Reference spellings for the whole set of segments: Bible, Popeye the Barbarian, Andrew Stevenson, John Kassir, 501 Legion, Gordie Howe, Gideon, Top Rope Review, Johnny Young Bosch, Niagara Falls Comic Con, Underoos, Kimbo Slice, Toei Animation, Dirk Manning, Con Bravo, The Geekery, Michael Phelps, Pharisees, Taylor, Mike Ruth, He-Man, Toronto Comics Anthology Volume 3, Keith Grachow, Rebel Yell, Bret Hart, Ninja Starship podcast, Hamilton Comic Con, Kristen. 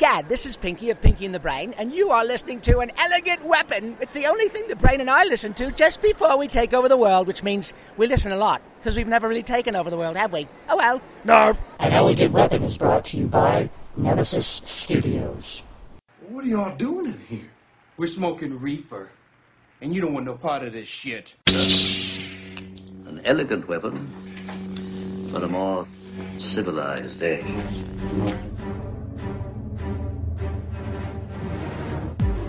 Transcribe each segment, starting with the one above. gad, this is Pinky of Pinky and the Brain, and you are listening to An Elegant Weapon. It's the only thing the Brain and I listen to just before we take over the world, which means we listen a lot, because we've never really taken over the world, have we? Oh well. No. An Elegant Weapon is brought to you by Nemesis Studios. What are y'all doing in here? We're smoking reefer, and you don't want no part of this shit. An elegant weapon for a more civilized age.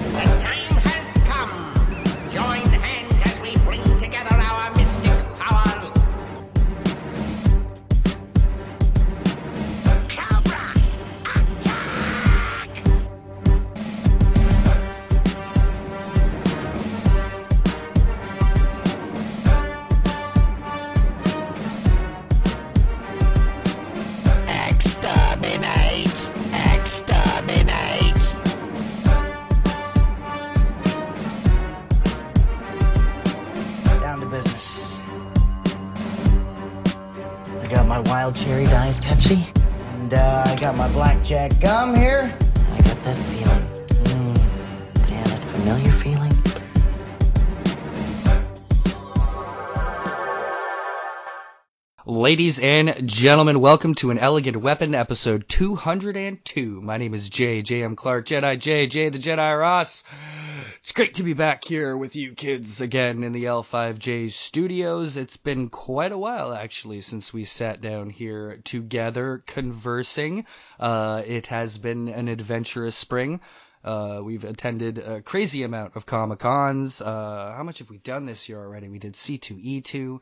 The time has come. Join hands as we bring together our mystic powers. Cobra, attack! Exterminate! Exterminate! Down to business. I got my wild cherry diet Pepsi, and I got my blackjack gum here. I got that feeling. Yeah, that familiar feeling. Ladies and gentlemen, welcome to An Elegant Weapon, episode 202. My name is J.J.M. Clark, Jedi J.J. the Jedi Ross. It's great to be back here with you kids again in the L5J studios. It's been quite a while, actually, since we sat down here together conversing. It has been an adventurous spring. We've attended a crazy amount of Comic-Cons. How much have we done this year already? We did C2E2.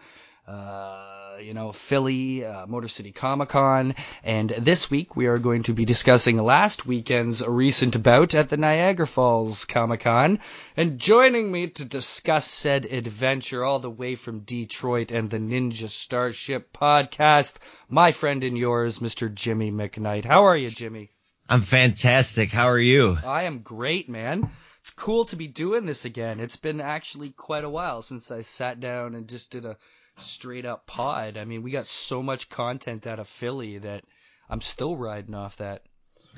Philly, Motor City Comic Con, and this week we are going to be discussing last weekend's recent bout at the Niagara Falls Comic Con, and joining me to discuss said adventure all the way from Detroit and the Ninja Starship podcast, my friend and yours, Mr. Jimmy McKnight. How are you, Jimmy? I'm fantastic. How are you? I am great, man. It's cool to be doing this again. It's been actually quite a while since I sat down and just did a straight up pod. I mean, we got so much content out of Philly that I'm still riding off that.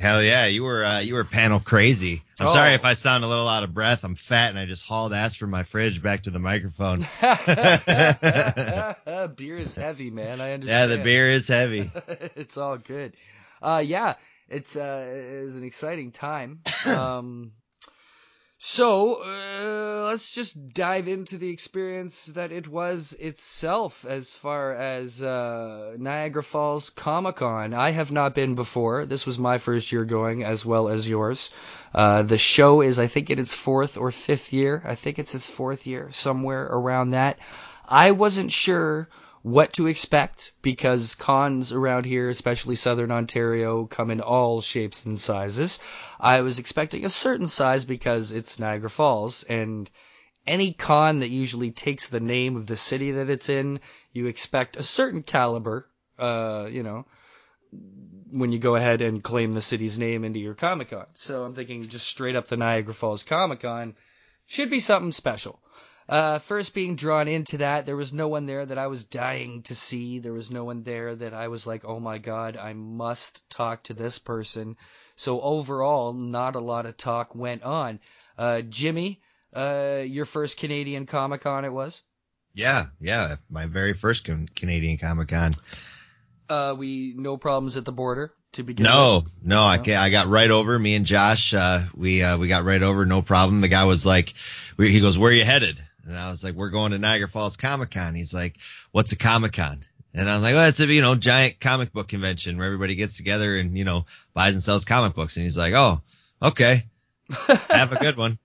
Hell yeah, you were panel crazy. I'm sorry if I sound a little out of breath. I'm fat and I just hauled ass from my fridge back to the microphone. Beer is heavy, man. I understand. Yeah, the beer is heavy. It's all good. It's an exciting time. So let's just dive into the experience that it was itself as far as Niagara Falls Comic Con. I have not been before. This was my first year going as well as yours. The show is, I think, in its fourth or fifth year. I think it's its fourth year, somewhere around that. I wasn't sure what to expect because cons around here, especially Southern Ontario, come in all shapes and sizes. I was expecting a certain size because it's Niagara Falls, and any con that usually takes the name of the city that it's in, you expect a certain caliber, when you go ahead and claim the city's name into your Comic-Con. So I'm thinking just straight up the Niagara Falls Comic-Con should be something special. First being drawn into that, there was no one there that I was dying to see. There was no one there that I was like, oh my God, I must talk to this person. So overall, not a lot of talk went on. Jimmy, your first Canadian Comic-Con it was? Yeah, my very first Canadian Comic-Con. We no problems at the border to begin with? No, I got right over. Me and Josh, we got right over, no problem. The guy was like, he goes, where are you headed? And I was like, we're going to Niagara Falls Comic Con. He's like, what's a Comic Con? And I'm like, well, it's a, giant comic book convention where everybody gets together and, buys and sells comic books. And he's like, oh, okay. Have a good one.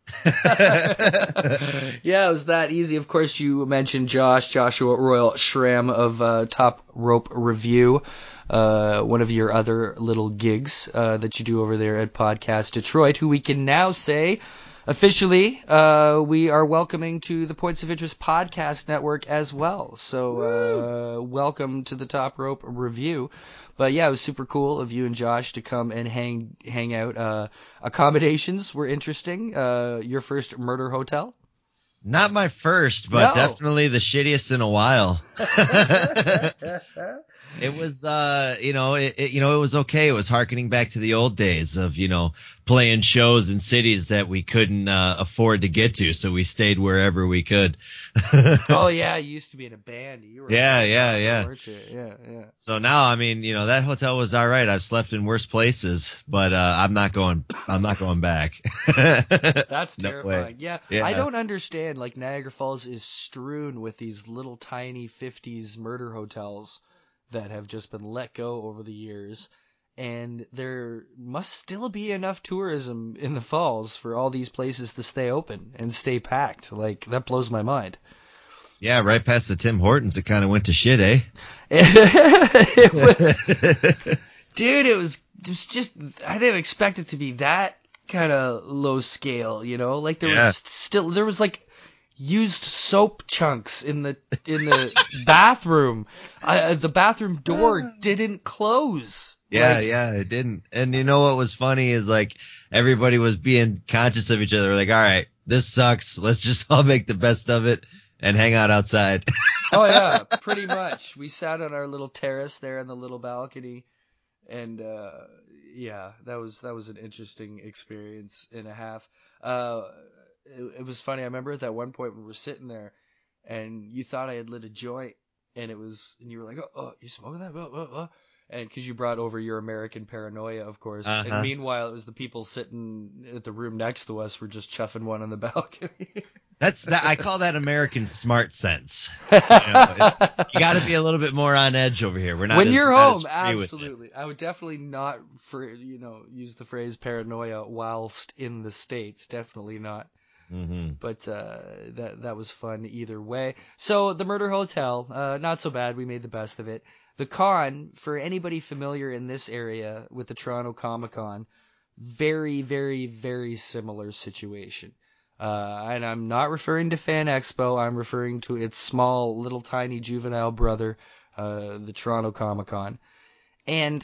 Yeah, it was that easy. Of course, you mentioned Joshua Royal Shram of Top Rope Review, one of your other little gigs that you do over there at Podcast Detroit, who we can now say officially we are welcoming to the Points of Interest Podcast Network as well. So welcome to the Top Rope Review. But yeah, it was super cool of you and Josh to come and hang out. Accommodations were interesting. Your first murder hotel? Not my first, but definitely the shittiest in a while. It was, it was okay. It was harkening back to the old days of, you know, playing shows in cities that we couldn't afford to get to, so we stayed wherever we could. Oh yeah, you used to be in a band. You were yeah. So now, I mean, you know, that hotel was all right. I've slept in worse places, but I'm not going back. That's terrifying. No yeah, I don't understand. Like, Niagara Falls is strewn with these little tiny 50s murder hotels that have just been let go over the years, and there must still be enough tourism in the falls for all these places to stay open and stay packed. Like, that blows my mind. Yeah, right past the Tim Hortons, it kind of went to shit, eh? It was, dude, it was just, I didn't expect it to be that kind of low scale, you know? Like, there was like used soap chunks in the bathroom. The bathroom door didn't close. Yeah, like, yeah, it didn't. And you know what was funny is, like, everybody was being conscious of each other. Like, all right, this sucks. Let's just all make the best of it and hang out outside. Oh yeah, pretty much. We sat on our little terrace there on the little balcony, and that was an interesting experience and a half. It was funny. I remember at that one point we were sitting there, and you thought I had lit a joint, and you were like, "Oh, you smoking that?" And because you brought over your American paranoia, of course. Uh-huh. And meanwhile, it was the people sitting at the room next to us were just chuffing one on the balcony. I call that American smart sense. You know, you got to be a little bit more on edge over here. We're not. When you're home, absolutely. I would definitely not, use the phrase paranoia whilst in the States. Definitely not. Mm-hmm. But that was fun either way. So the Murder Hotel, not so bad. We made the best of it. The con, for anybody familiar in this area with the Toronto Comic Con, very, very, very similar situation. And I'm not referring to Fan Expo. I'm referring to its small, little, tiny, juvenile brother, the Toronto Comic Con. And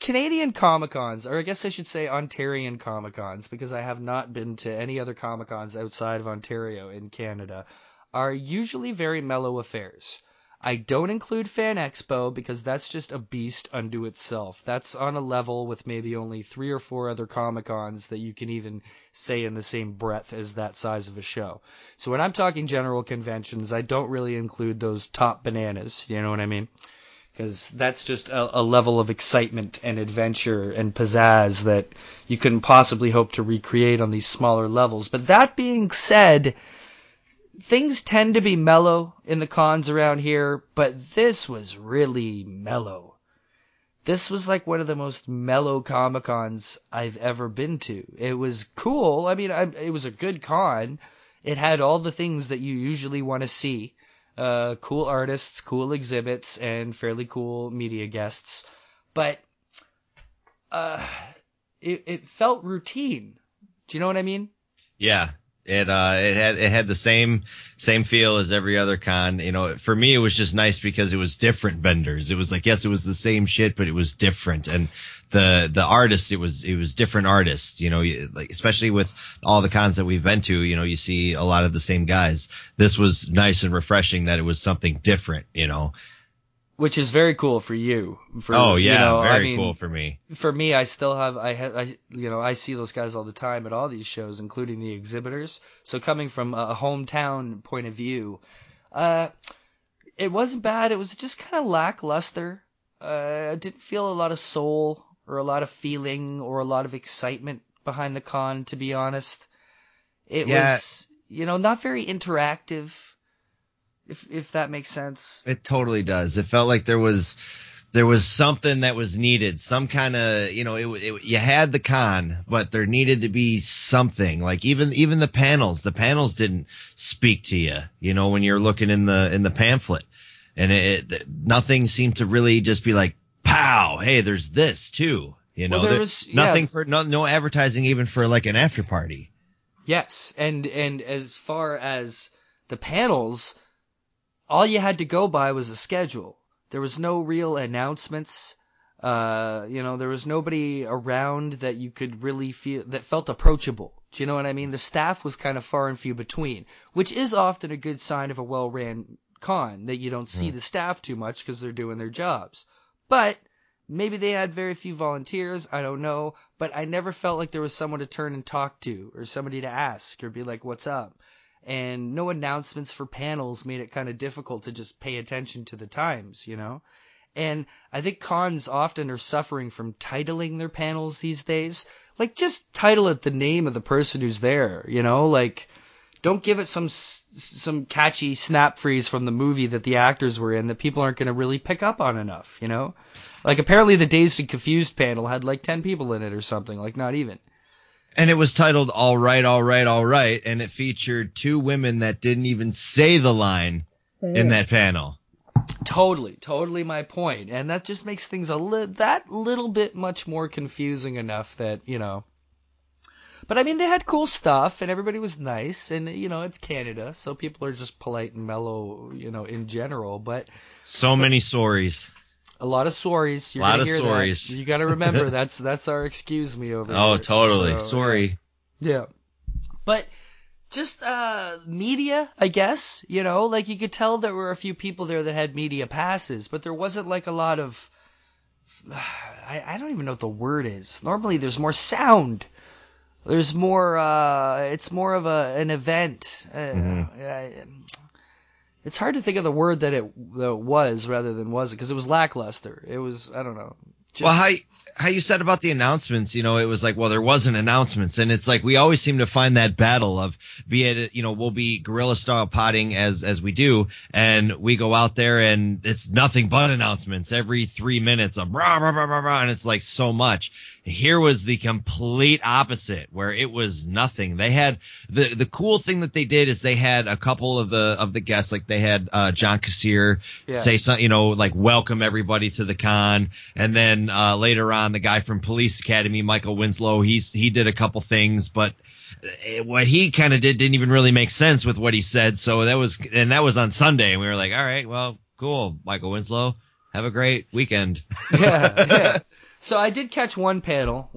Canadian Comic-Cons, or I guess I should say Ontarian Comic-Cons, because I have not been to any other Comic-Cons outside of Ontario in Canada, are usually very mellow affairs. I don't include Fan Expo because that's just a beast unto itself. That's on a level with maybe only 3 or 4 other Comic-Cons that you can even say in the same breath as that size of a show. So when I'm talking general conventions, I don't really include those top bananas, you know what I mean? Because that's just a level of excitement and adventure and pizzazz that you couldn't possibly hope to recreate on these smaller levels. But that being said, things tend to be mellow in the cons around here, but this was really mellow. This was like one of the most mellow Comic-Cons I've ever been to. It was cool. I mean, it was a good con. It had all the things that you usually want to see. Cool artists, cool exhibits, and fairly cool media guests. But it felt routine. Do you know what I mean? Yeah. It had the same feel as every other con. You know, for me, it was just nice because it was different vendors. It was like, yes, it was the same shit, but it was different. And the artists, it was different artists. You know, like, especially with all the cons that we've been to, you know, you see a lot of the same guys. This was nice and refreshing that it was something different. You know, which is very cool for you. Cool for me. For me, I see those guys all the time at all these shows, including the exhibitors. So coming from a hometown point of view, it wasn't bad. It was just kind of lackluster. I didn't feel a lot of soul or a lot of feeling or a lot of excitement behind the con, to be honest. It was, you know, not very interactive. If that makes sense. It totally does. It felt like there was something that was needed, some kind of, you know, you had the con, but there needed to be something. Like even the panels didn't speak to you, you know, when you're looking in the pamphlet, and nothing seemed to really just be like, pow, hey, there's this too, you know. Well, there was nothing for no advertising, even for like an after party. Yes, and as far as the panels, all you had to go by was a schedule. There was no real announcements. You know, there was nobody around that you could really feel that felt approachable. Do you know what I mean? The staff was kind of far and few between, which is often a good sign of a well-ran con, that you don't see the staff too much because they're doing their jobs. But maybe they had very few volunteers. I don't know. But I never felt like there was someone to turn and talk to, or somebody to ask, or be like, what's up? And no announcements for panels made it kind of difficult to just pay attention to the times, you know? And I think cons often are suffering from titling their panels these days. Like, just title it the name of the person who's there, you know? Like, don't give it some catchy snap freeze from the movie that the actors were in that people aren't going to really pick up on enough, you know? Like, apparently the Dazed and Confused panel had, like, 10 people in it or something. Like, not even. And it was titled All Right, All Right, All Right, and it featured two women that didn't even say the line in that panel. Totally my point. And that just makes things that little bit much more confusing enough that, you know. But, I mean, they had cool stuff, and everybody was nice, and, you know, it's Canada, so people are just polite and mellow, you know, in general. But many sorries. A lot of sorries. You're a lot of sorries. That. You got to remember, that's our excuse me over here. Oh, totally. So, sorry. Yeah. But just media, I guess, you know, like you could tell there were a few people there that had media passes, but there wasn't like a lot of I don't even know what the word is. Normally there's more sound. There's more it's more of an event. It's hard to think of the word that it was rather than was it, because it was lackluster. It was, I don't know. Just... Well, how you said about the announcements, you know, it was like, well, there wasn't announcements. And it's like we always seem to find that battle of, be it, you know, we'll be guerrilla style potting as we do. And we go out there and it's nothing but announcements every 3 minutes of rah, rah, rah, rah, rah. And it's like so much. Here was the complete opposite, where it was nothing. They had the cool thing that they did is they had a couple of the guests, like they had John Kassir say something, you know, like welcome everybody to the con, and then later on the guy from Police Academy, Michael Winslow, he did a couple things, but what he kind of did didn't even really make sense with what he said. So that was on Sunday, and we were like, all right, well, cool, Michael Winslow, have a great weekend. Yeah. So I did catch one panel,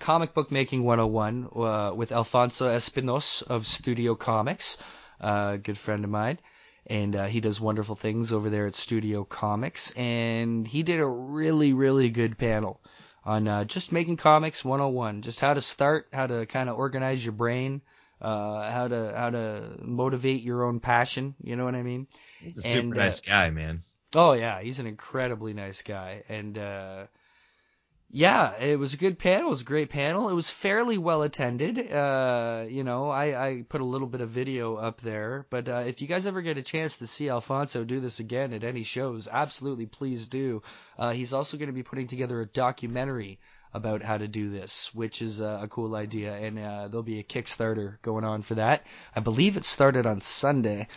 Comic Book Making 101, with Alfonso Espinosa of Studio Comics, a good friend of mine. And he does wonderful things over there at Studio Comics. And he did a really, really good panel on just making comics 101, just how to start, how to kind of organize your brain, how to motivate your own passion. You know what I mean? He's a super nice guy, man. Oh, yeah. He's an incredibly nice guy. And yeah, it was a good panel. It was a great panel. It was fairly well attended. You know, I put a little bit of video up there. But if you guys ever get a chance to see Alfonso do this again at any shows, absolutely please do. He's also going to be putting together a documentary about how to do this, which is a cool idea. And there'll be a Kickstarter going on for that. I believe it started on Sunday.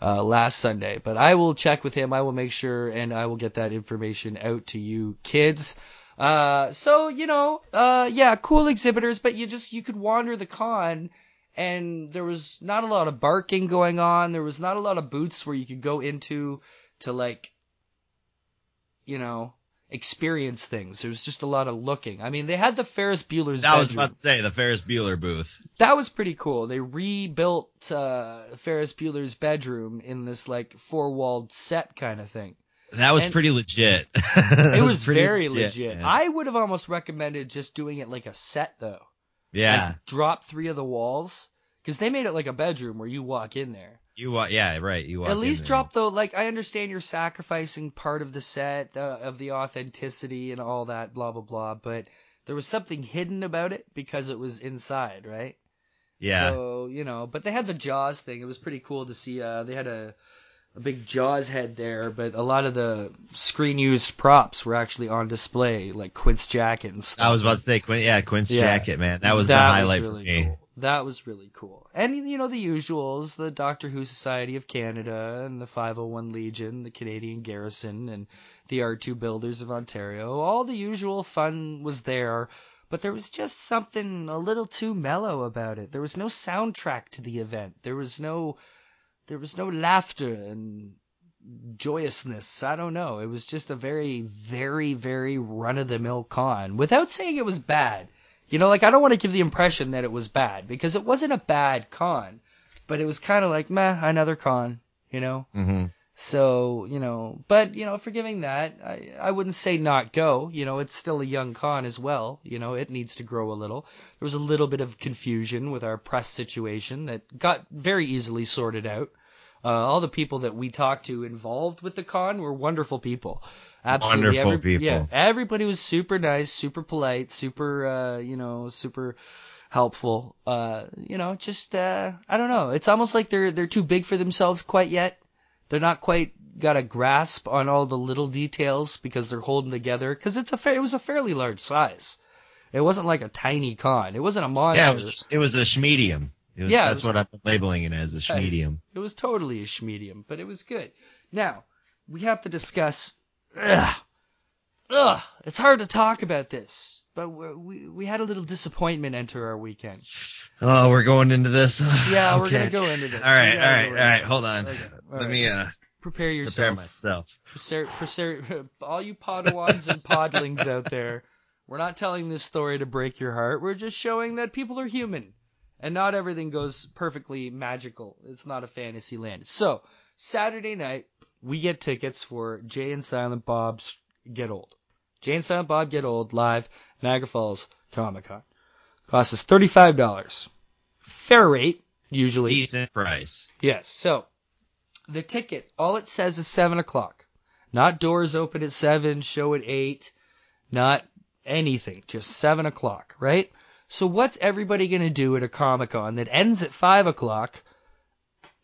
Last Sunday. But I will check with him. I will make sure, and I will get that information out to you kids. So, you know, yeah, cool exhibitors, but you could wander the con, and there was not a lot of barking going on. There was not a lot of booths where you could go into to, like, you know, experience things. There was just a lot of looking. I mean, they had the Ferris Bueller's bedroom. I was about to say, the Ferris Bueller booth. That was pretty cool. They rebuilt Ferris Bueller's bedroom in this, like, four-walled set kind of thing. That was pretty legit. It was very legit. Yeah. I would have almost recommended just doing it like a set, though. Yeah. Like, drop three of the walls, because they made it like a bedroom where you walk in there. Yeah, right. You walk in there. At least drop, though, like, I understand you're sacrificing part of the set, of the authenticity and all that, blah, blah, blah, but there was something hidden about it because it was inside, right? Yeah. So, you know, but they had the Jaws thing. It was pretty cool to see. They had a big Jaws head there, but a lot of the screen-used props were actually on display, like Quint's jacket and stuff. I was about to say, Quint's jacket, man. That was the highlight really for me. Cool. That was really cool. And, you know, the usuals, the Doctor Who Society of Canada and the 501 Legion, the Canadian Garrison, and the R2 Builders of Ontario. All the usual fun was there, but there was just something a little too mellow about it. There was no soundtrack to the event. There was no laughter and joyousness. I don't know. It was just a very, very, very run-of-the-mill con, without saying it was bad. You know, like, I don't want to give the impression that it was bad, because it wasn't a bad con, but it was kind of like, meh, another con, you know? Mm-hmm. So, you know, but, you know, forgiving that, I wouldn't say not go. You know, it's still a young con as well. You know, it needs to grow a little. There was a little bit of confusion with our press situation that got very easily sorted out. All the people that we talked to involved with the con were wonderful people. Absolutely. Wonderful people. Yeah, everybody was super nice, super polite, super, you know, super helpful. You know, just, I don't know. It's almost like they're too big for themselves quite yet. They're not quite got a grasp on all the little details because they're holding together. Because it was a fairly large size. It wasn't like a tiny con. It wasn't a monster. Yeah, it was a schmedium. Yeah, that's what I'm labeling it as, a schmedium. It was totally a schmedium, but it was good. Now we have to discuss. It's hard to talk about this. But we had a little disappointment enter our weekend. Oh, we're going into this? Yeah, okay. We're going to go into this. All right. Hold on. Okay. Let me prepare yourself. Prepare myself. All you Padawans and podlings out there, we're not telling this story to break your heart. We're just showing that people are human, and not everything goes perfectly magical. It's not a fantasy land. So, Saturday night, we get tickets for Jay and Silent Bob's Get Old. Jay and Silent Bob Get Old, live, Niagara Falls Comic Con. Costs us $35. Fair rate, usually. Decent price. Yes, so the ticket, all it says is 7 o'clock. Not doors open at 7, show at 8, not anything, just 7 o'clock, right? So what's everybody going to do at a Comic Con that ends at 5 o'clock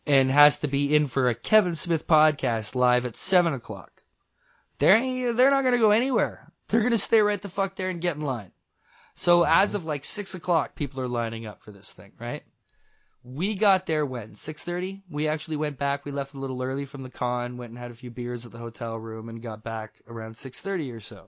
and has to be in for a Kevin Smith podcast live at 7 o'clock? They're not going to go anywhere. They're going to stay right the fuck there and get in line. So as of like 6 o'clock, people are lining up for this thing, right? We got there when? 6:30? We actually went back. We left a little early from the con, went and had a few beers at the hotel room, and got back around 6:30 or so.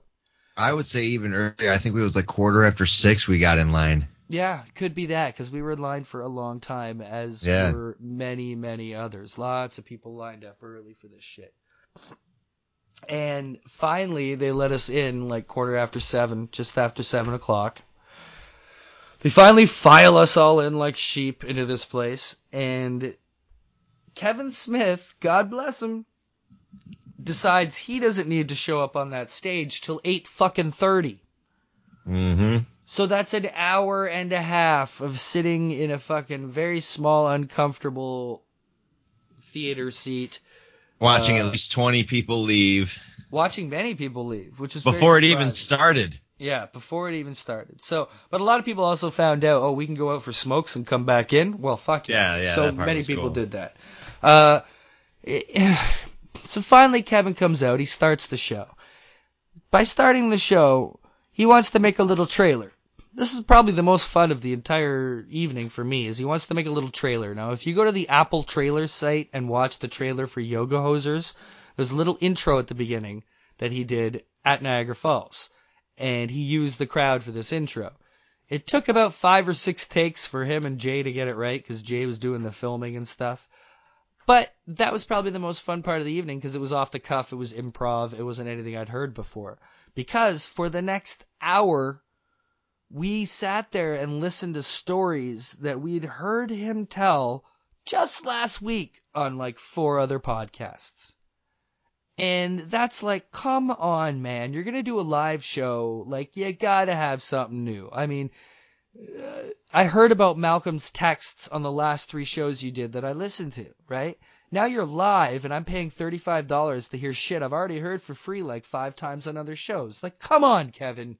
I would say even earlier. I think it was like 6:15 we got in line. Yeah, could be that, because we were in line for a long time, as were many, many others. Lots of people lined up early for this shit. And finally, they let us in like 7:15, just after 7 o'clock. They finally file us all in like sheep into this place. And Kevin Smith, God bless him, decides he doesn't need to show up on that stage till 8:30. Mm-hmm. So that's an hour and a half of sitting in a fucking very small, uncomfortable theater seat. Watching at least 20 people leave. Watching many people leave, which was before it even started. Yeah, before it even started. So, but a lot of people also found out, oh, we can go out for smokes and come back in. Well, fuck yeah. Yeah, so many people did that. So finally, Kevin comes out. He starts the show. By starting the show, he wants to make a little trailer. This is probably the most fun of the entire evening for me, is he wants to make a little trailer. Now, if you go to the Apple trailer site and watch the trailer for Yoga Hosers, there's a little intro at the beginning that he did at Niagara Falls, and he used the crowd for this intro. It took about 5 or 6 takes for him and Jay to get it right, because Jay was doing the filming and stuff. But that was probably the most fun part of the evening, because it was off the cuff, it was improv, it wasn't anything I'd heard before. Because for the next hour, we sat there and listened to stories that we'd heard him tell just last week on like 4 other podcasts. And that's like, come on, man. You're going to do a live show. Like, you got to have something new. I mean, I heard about Malcolm's texts on the last 3 shows you did that I listened to, right? Now you're live and I'm paying $35 to hear shit I've already heard for free like 5 times on other shows. Like, come on, Kevin.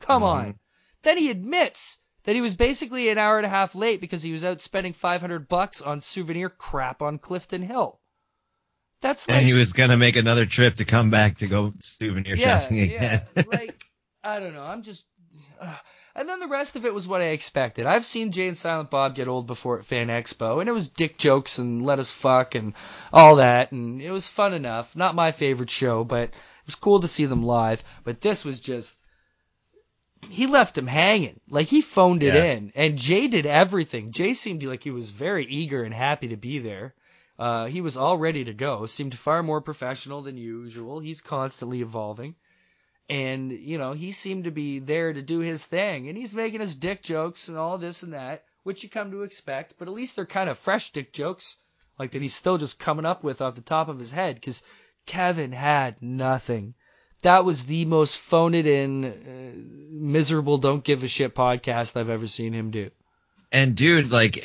Come on. Then he admits that he was basically an hour and a half late because he was out spending $500 on souvenir crap on Clifton Hill. That's like, and he was going to make another trip to come back to go souvenir shopping again. Yeah, like, I don't know. I'm just and then the rest of it was what I expected. I've seen Jay and Silent Bob Get Old before at Fan Expo, and it was dick jokes and let us fuck and all that, and it was fun enough. Not my favorite show, but it was cool to see them live. But this was just, he left him hanging. Like, he phoned it in, and Jay did everything. Jay seemed like he was very eager and happy to be there, He was all ready to go, seemed far more professional than usual. He's constantly evolving. And, you know, he seemed to be there to do his thing. And he's making his dick jokes and all this and that, which you come to expect. But at least they're kind of fresh dick jokes, like that he's still just coming up with off the top of his head. Because Kevin had nothing. That was the most phoned-in, miserable, don't-give-a-shit podcast I've ever seen him do. And, dude, like,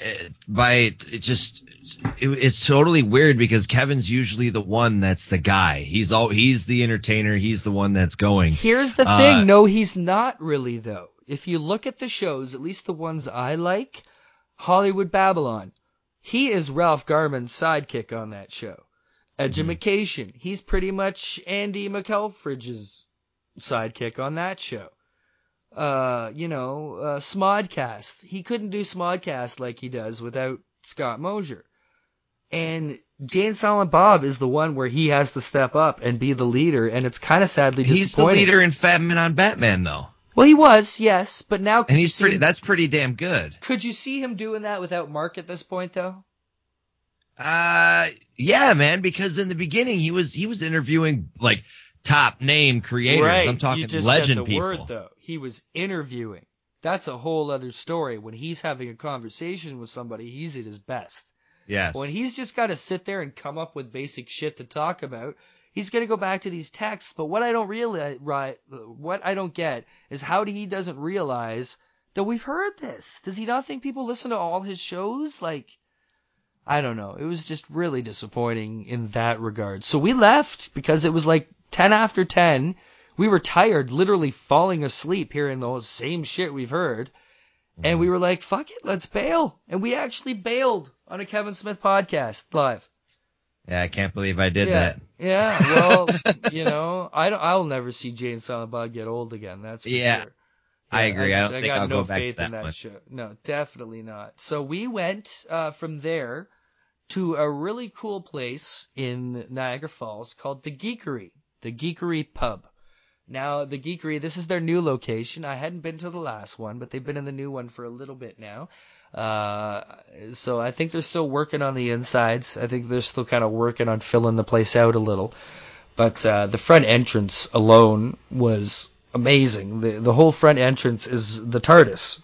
it's totally weird because Kevin's usually the one that's the guy. He's the entertainer. He's the one that's going. Here's the thing. No, he's not really, though. If you look at the shows, at least the ones I like, Hollywood Babylon, he is Ralph Garman's sidekick on that show. Edumacation, he's pretty much Andy McElfridge's sidekick on that show. Smodcast. He couldn't do Smodcast like he does without Scott Mosier. And Jay and Silent Bob is the one where he has to step up and be the leader, and it's kind of sadly disappointing. He's the leader in Fatman on Batman, though. Well, he was, yes, but now... And he's that's pretty damn good. Could you see him doing that without Mark at this point, though? Yeah, man, because in the beginning he was interviewing, like, top name creators. Right. I'm talking legend people. You just said the word, though. He was interviewing. That's a whole other story. When he's having a conversation with somebody, he's at his best. Yes. When he's just got to sit there and come up with basic shit to talk about, he's going to go back to these texts. But what I don't realize, right? What I don't get is how he doesn't realize that we've heard this. Does he not think people listen to all his shows? Like, I don't know. It was just really disappointing in that regard. So we left because it was like 10 after 10. We were tired, literally falling asleep hearing the same shit we've heard. And we were like, fuck it, let's bail. And we actually bailed on a Kevin Smith podcast live. Yeah, I can't believe I did that. Yeah, well, you know, I'll never see Jay and Silent Bob get old again. That's for sure. Yeah, I agree. I don't think I'll go back to that show. No, definitely not. So we went from there to a really cool place in Niagara Falls called The Geekery Pub. Now, The Geekery, this is their new location. I hadn't been to the last one, but they've been in the new one for a little bit now. So I think they're still working on the insides. I think they're still kind of working on filling the place out a little. But the front entrance alone was amazing. The whole front entrance is the TARDIS.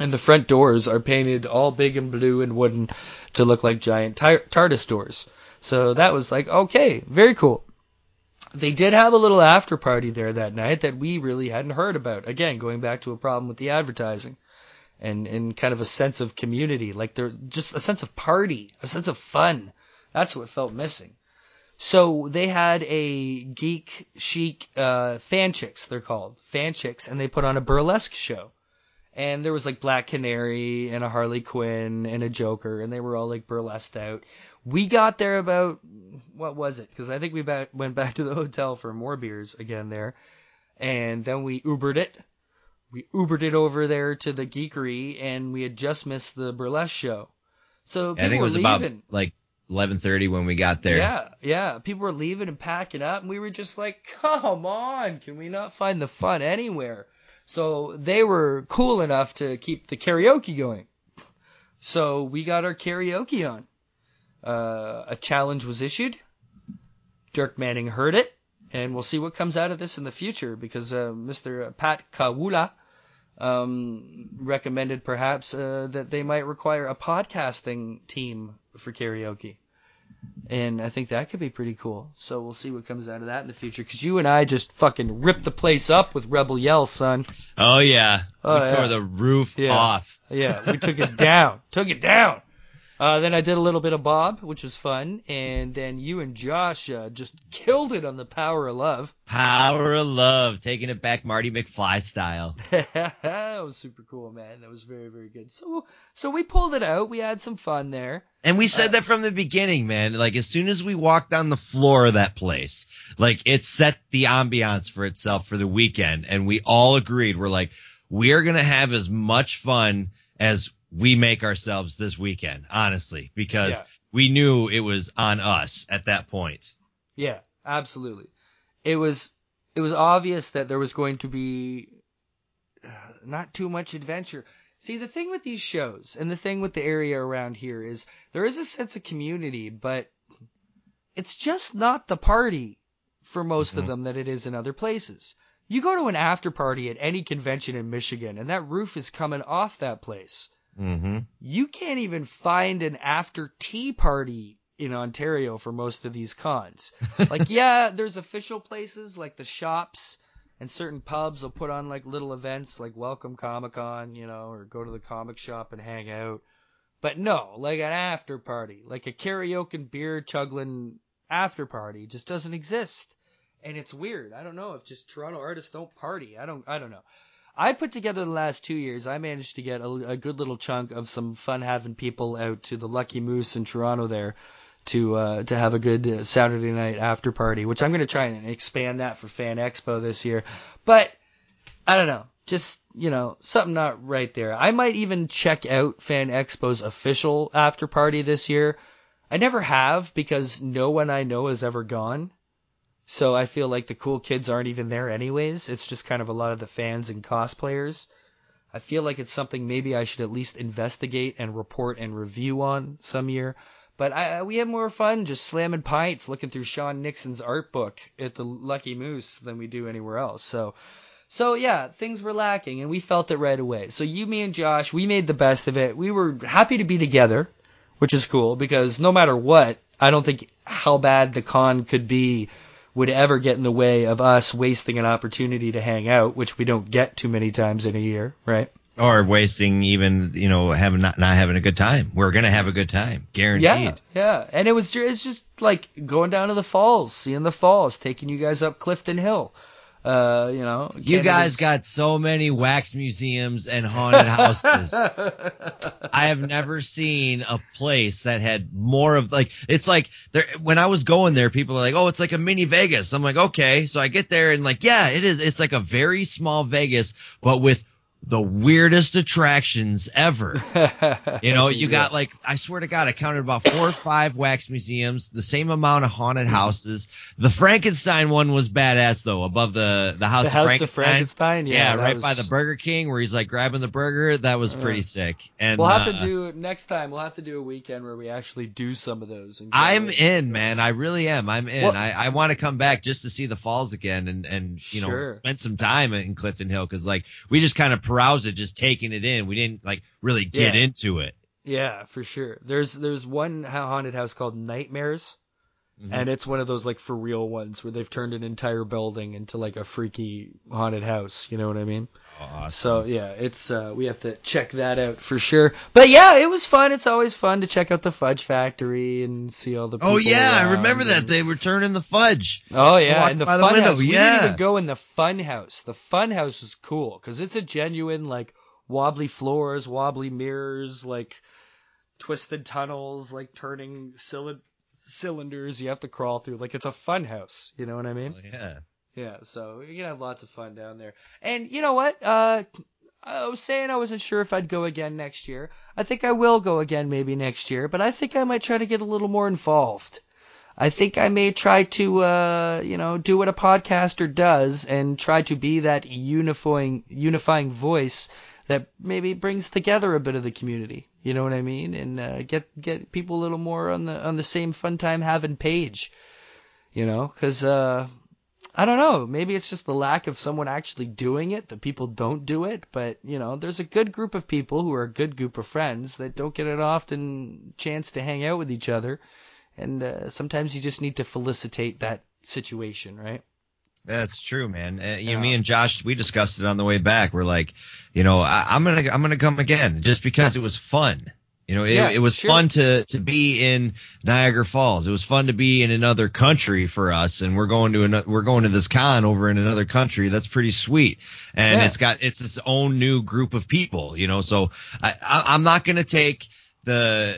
And the front doors are painted all big and blue and wooden to look like giant TARDIS doors. So that was like, okay, very cool. They did have a little after party there that night that we really hadn't heard about. Again, going back to a problem with the advertising and kind of a sense of community. Like, there, just a sense of party, a sense of fun. That's what felt missing. So they had a geek chic fan chicks, they're called, fan chicks, and they put on a burlesque show. And there was, like, Black Canary and a Harley Quinn and a Joker, and they were all, like, burlesqued out. We got there about, what was it? Because I think we went back to the hotel for more beers again there. And then we Ubered it. We Ubered it over there to the Geekery, and we had just missed the burlesque show. So people were leaving. About, like, 11:30 when we got there. Yeah. People were leaving and packing up, and we were just like, come on, can we not find the fun anywhere? So they were cool enough to keep the karaoke going. So we got our karaoke on. A challenge was issued. Dirk Manning heard it. And we'll see what comes out of this in the future because Mr. Pat Kawula recommended perhaps that they might require a podcasting team for karaoke. And I think that could be pretty cool. So we'll see what comes out of that in the future. Because you and I just fucking ripped the place up with Rebel Yell, son. Oh, yeah. We tore the roof off. Yeah, we took it down. Then I did a little bit of Bob, which was fun. And then you and Josh just killed it on the Power of Love. Power of Love. Taking it back Marty McFly style. That was super cool, man. That was very, very good. So we pulled it out. We had some fun there. And we said that from the beginning, man. Like, as soon as we walked on the floor of that place, like, it set the ambiance for itself for the weekend. And we all agreed. We're like, we're going to have as much fun as we make ourselves this weekend, honestly, because we knew it was on us at that point. Yeah, absolutely. It was obvious that there was going to be not too much adventure. See, the thing with these shows and the thing with the area around here is there is a sense of community, but it's just not the party for most of them that it is in other places. You go to an after party at any convention in Michigan, and that roof is coming off that place. Mm-hmm. You can't even find an after tea party in Ontario for most of these cons. Like, yeah, there's official places like the shops and certain pubs will put on like little events like Welcome Comic Con, you know, or go to the comic shop and hang out. But no, like an after party, like a karaoke and beer chuggling after party just doesn't exist. And it's weird. I don't know if just Toronto artists don't party. I don't know. I put together the last 2 years. I managed to get a good little chunk of some fun having people out to the Lucky Moose in Toronto there to have a good Saturday night after party, which I'm going to try and expand that for Fan Expo this year. But I don't know. Just, you know, something not right there. I might even check out Fan Expo's official after party this year. I never have because no one I know has ever gone. So I feel like the cool kids aren't even there anyways. It's just kind of a lot of the fans and cosplayers. I feel like it's something maybe I should at least investigate and report and review on some year. But we have more fun just slamming pints, looking through Sean Nixon's art book at the Lucky Moose than we do anywhere else. So yeah, things were lacking, and we felt it right away. So you, me, and Josh, we made the best of it. We were happy to be together, which is cool because no matter what, I don't think how bad the con could be would ever get in the way of us wasting an opportunity to hang out, which we don't get too many times in a year, right? Or wasting even, you know, not having a good time. We're going to have a good time, guaranteed. Yeah. And it's just like going down to the falls, seeing the falls, taking you guys up Clifton Hill. You know, you guys got so many wax museums and haunted houses. I have never seen a place that had more of like, it's like there, when I was going there, people are like, oh, it's like a mini Vegas. I'm like, okay. So I get there and like, yeah, it is. It's like a very small Vegas, but with the weirdest attractions ever. You know, you got like, I swear to God, I counted about 4 or 5 wax museums, the same amount of haunted houses. The Frankenstein one was badass though, above the House, the House of Frankenstein. Yeah, right by the Burger King where he's like grabbing the burger. That was pretty sick. And we'll have to do next time. We'll have to do a weekend where we actually do some of those. And I'm in, man. I really am. I'm in. Well, I want to come back just to see the falls again and you know, spend some time in Clifton Hill because like we just kind of browse it, just taking it in. We didn't like really get into it. Yeah, for sure. There's one haunted house called Nightmares, and it's one of those like for real ones where they've turned an entire building into like a freaky haunted house. You know what I mean? Awesome. So yeah, it's we have to check that out for sure. But yeah, it was fun. It's always fun to check out the Fudge Factory and see all the people. Oh yeah, I remember that they were turning the fudge. Oh yeah, and the fun house. We didn't even go in the fun house. The fun house is cool because it's a genuine like wobbly floors, wobbly mirrors, like twisted tunnels, like turning cylinders you have to crawl through. Like it's a fun house. You know what I mean? Oh, yeah. Yeah, so you're going to have lots of fun down there. And you know what? I was saying I wasn't sure if I'd go again next year. I think I will go again maybe next year, but I think I might try to get a little more involved. I think I may try to, you know, do what a podcaster does and try to be that unifying voice that maybe brings together a bit of the community. You know what I mean? And get people a little more on the same fun time having page, you know, because I don't know. Maybe it's just the lack of someone actually doing it, that people don't do it. But, you know, there's a good group of people who are a good group of friends that don't get an often chance to hang out with each other. And sometimes you just need to felicitate that situation, right? That's true, man. Me and Josh, we discussed it on the way back. We're like, you know, I'm gonna come again just because it was fun. You know, it was fun to be in Niagara Falls. It was fun to be in another country for us, and we're going to this con over in another country. That's pretty sweet, and it's its own new group of people. You know, so I'm not going to take the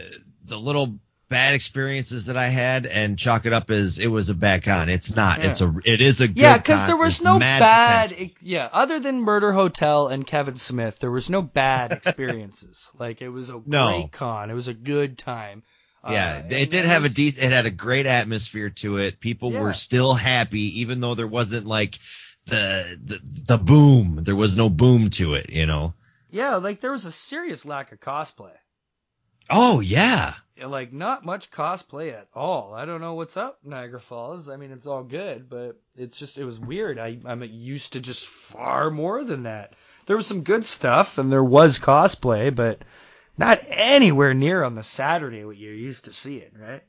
little bad experiences that I had and chalk it up as it was a bad con. It's not. Yeah. It is a good con. Yeah, because there was no bad. Other than Murder Hotel and Kevin Smith, there was no bad experiences. Like it was a great con. It was a good time. Yeah, it had a great atmosphere to it. People were still happy, even though there wasn't like the boom. There was no boom to it, you know. Yeah, like there was a serious lack of cosplay. Oh, yeah. Like not much cosplay at all. I don't know what's up, Niagara Falls. I mean, it's all good, but it's just, it was weird. I'm used to just far more than that. There was some good stuff and there was cosplay, but not anywhere near on the Saturday what you're used to seeing, right?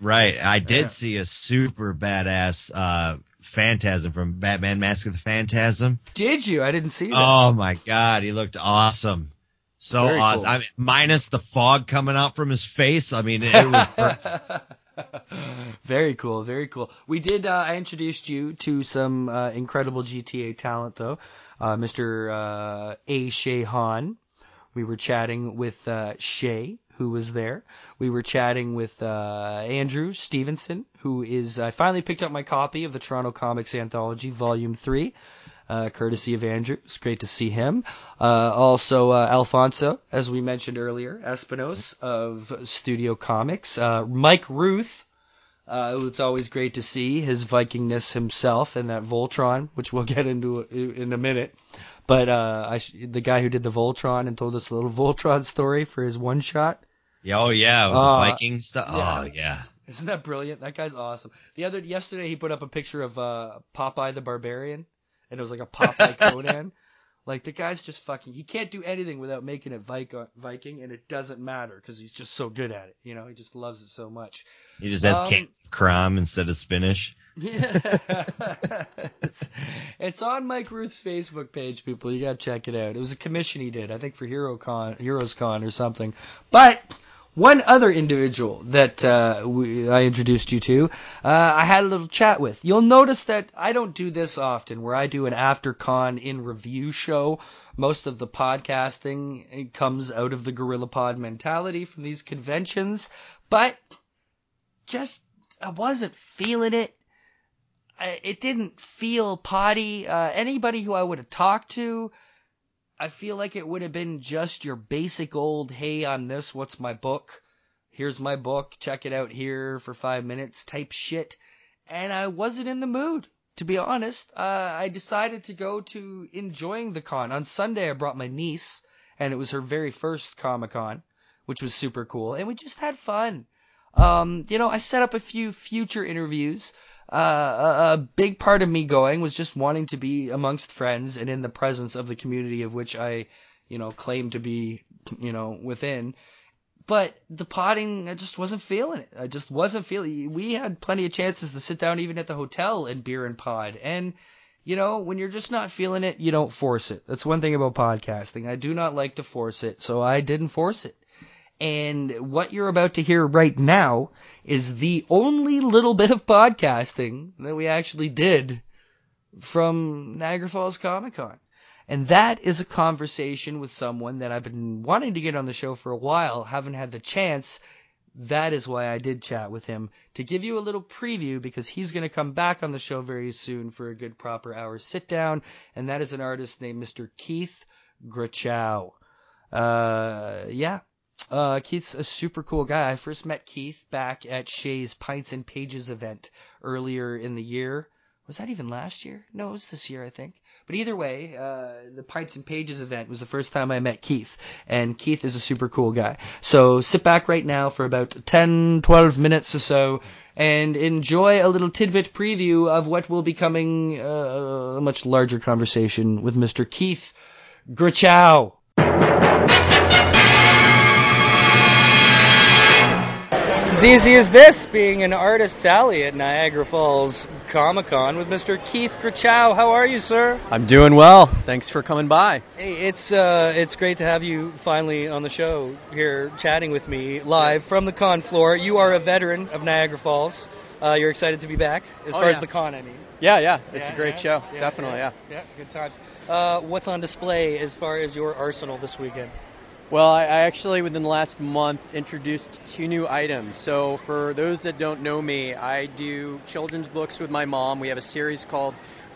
Right. I did see a super badass Phantasm from Batman Mask of the Phantasm. Did you? I didn't see that. Oh, my God. He looked awesome. So very awesome. Cool. I mean, minus the fog coming out from his face. I mean, it was perfect. Very cool. Very cool. We did. I introduced you to some incredible GTA talent, though. Mr. A. Shea Han. We were chatting with Shea, who was there. We were chatting with Andrew Stevenson, who is – I finally picked up my copy of the Toronto Comics Anthology Volume 3, courtesy of Andrew. It's great to see him. Also, Alfonso, as we mentioned earlier, Espinosa of Studio Comics. Mike Ruth, who it's always great to see, his Vikingness himself and that Voltron, which we'll get into in a minute. But the guy who did the Voltron and told us a little Voltron story for his one shot. Oh yeah, Viking stuff. Yeah. Oh yeah, isn't that brilliant? That guy's awesome. Yesterday he put up a picture of Popeye the Barbarian, and it was like a Popeye Conan. Like the guy's just fucking. He can't do anything without making it Viking, and it doesn't matter because he's just so good at it. You know, he just loves it so much. He just has cans of crumb instead of spinach. Yeah. It's on Mike Ruth's Facebook page, people. You gotta check it out. It was a commission he did, I think, for Heroes Con or something. But one other individual that I introduced you to, I had a little chat with. You'll notice that I don't do this often, where I do an after con in review show. Most of the podcasting comes out of the Gorilla Pod mentality from these conventions, but just I wasn't feeling it. It didn't feel potty. Anybody who I would have talked to, I feel like it would have been just your basic old, hey, on this, what's my book? Here's my book. Check it out here for 5 minutes type shit. And I wasn't in the mood, to be honest. I decided to go to enjoying the con. On Sunday, I brought my niece, and it was her very first Comic-Con, which was super cool. And we just had fun. You know, I set up a few future interviews. A big part of me going was just wanting to be amongst friends and in the presence of the community of which I, you know, claim to be, you know, within. But the potting, I just wasn't feeling it. I just wasn't feeling it. We had plenty of chances to sit down even at the hotel and beer and pod. And, you know, when you're just not feeling it, you don't force it. That's one thing about podcasting. I do not like to force it, so I didn't force it. And what you're about to hear right now is the only little bit of podcasting that we actually did from Niagara Falls Comic Con. And that is a conversation with someone that I've been wanting to get on the show for a while, haven't had the chance. That is why I did chat with him, to give you a little preview, because he's going to come back on the show very soon for a good proper hour sit down. And that is an artist named Mr. Keith Grachow. Yeah. Keith's a super cool guy. I first met Keith back at Shea's Pints and Pages event earlier in the year. Was that even last year? No, it was this year, I think. But either way, the Pints and Pages event was the first time I met Keith, and Keith is a super cool guy. So sit back right now for about 10, 12 minutes or so and enjoy a little tidbit preview of what will be coming a much larger conversation with Mr. Keith Grachow. As easy as this, being an artist's alley at Niagara Falls Comic Con with Mr. Keith Grachow. How are you, sir? I'm doing well. Thanks for coming by. Hey, it's great to have you finally on the show here chatting with me live from the con floor. You are a veteran of Niagara Falls. You're excited to be back, as far as the con, I mean. Yeah. It's a great show. Definitely. Yeah, good times. What's on display as far as your arsenal this weekend? Well, I actually, within the last month, introduced 2 new items. So for those that don't know me, I do children's books with my mom. We have a series called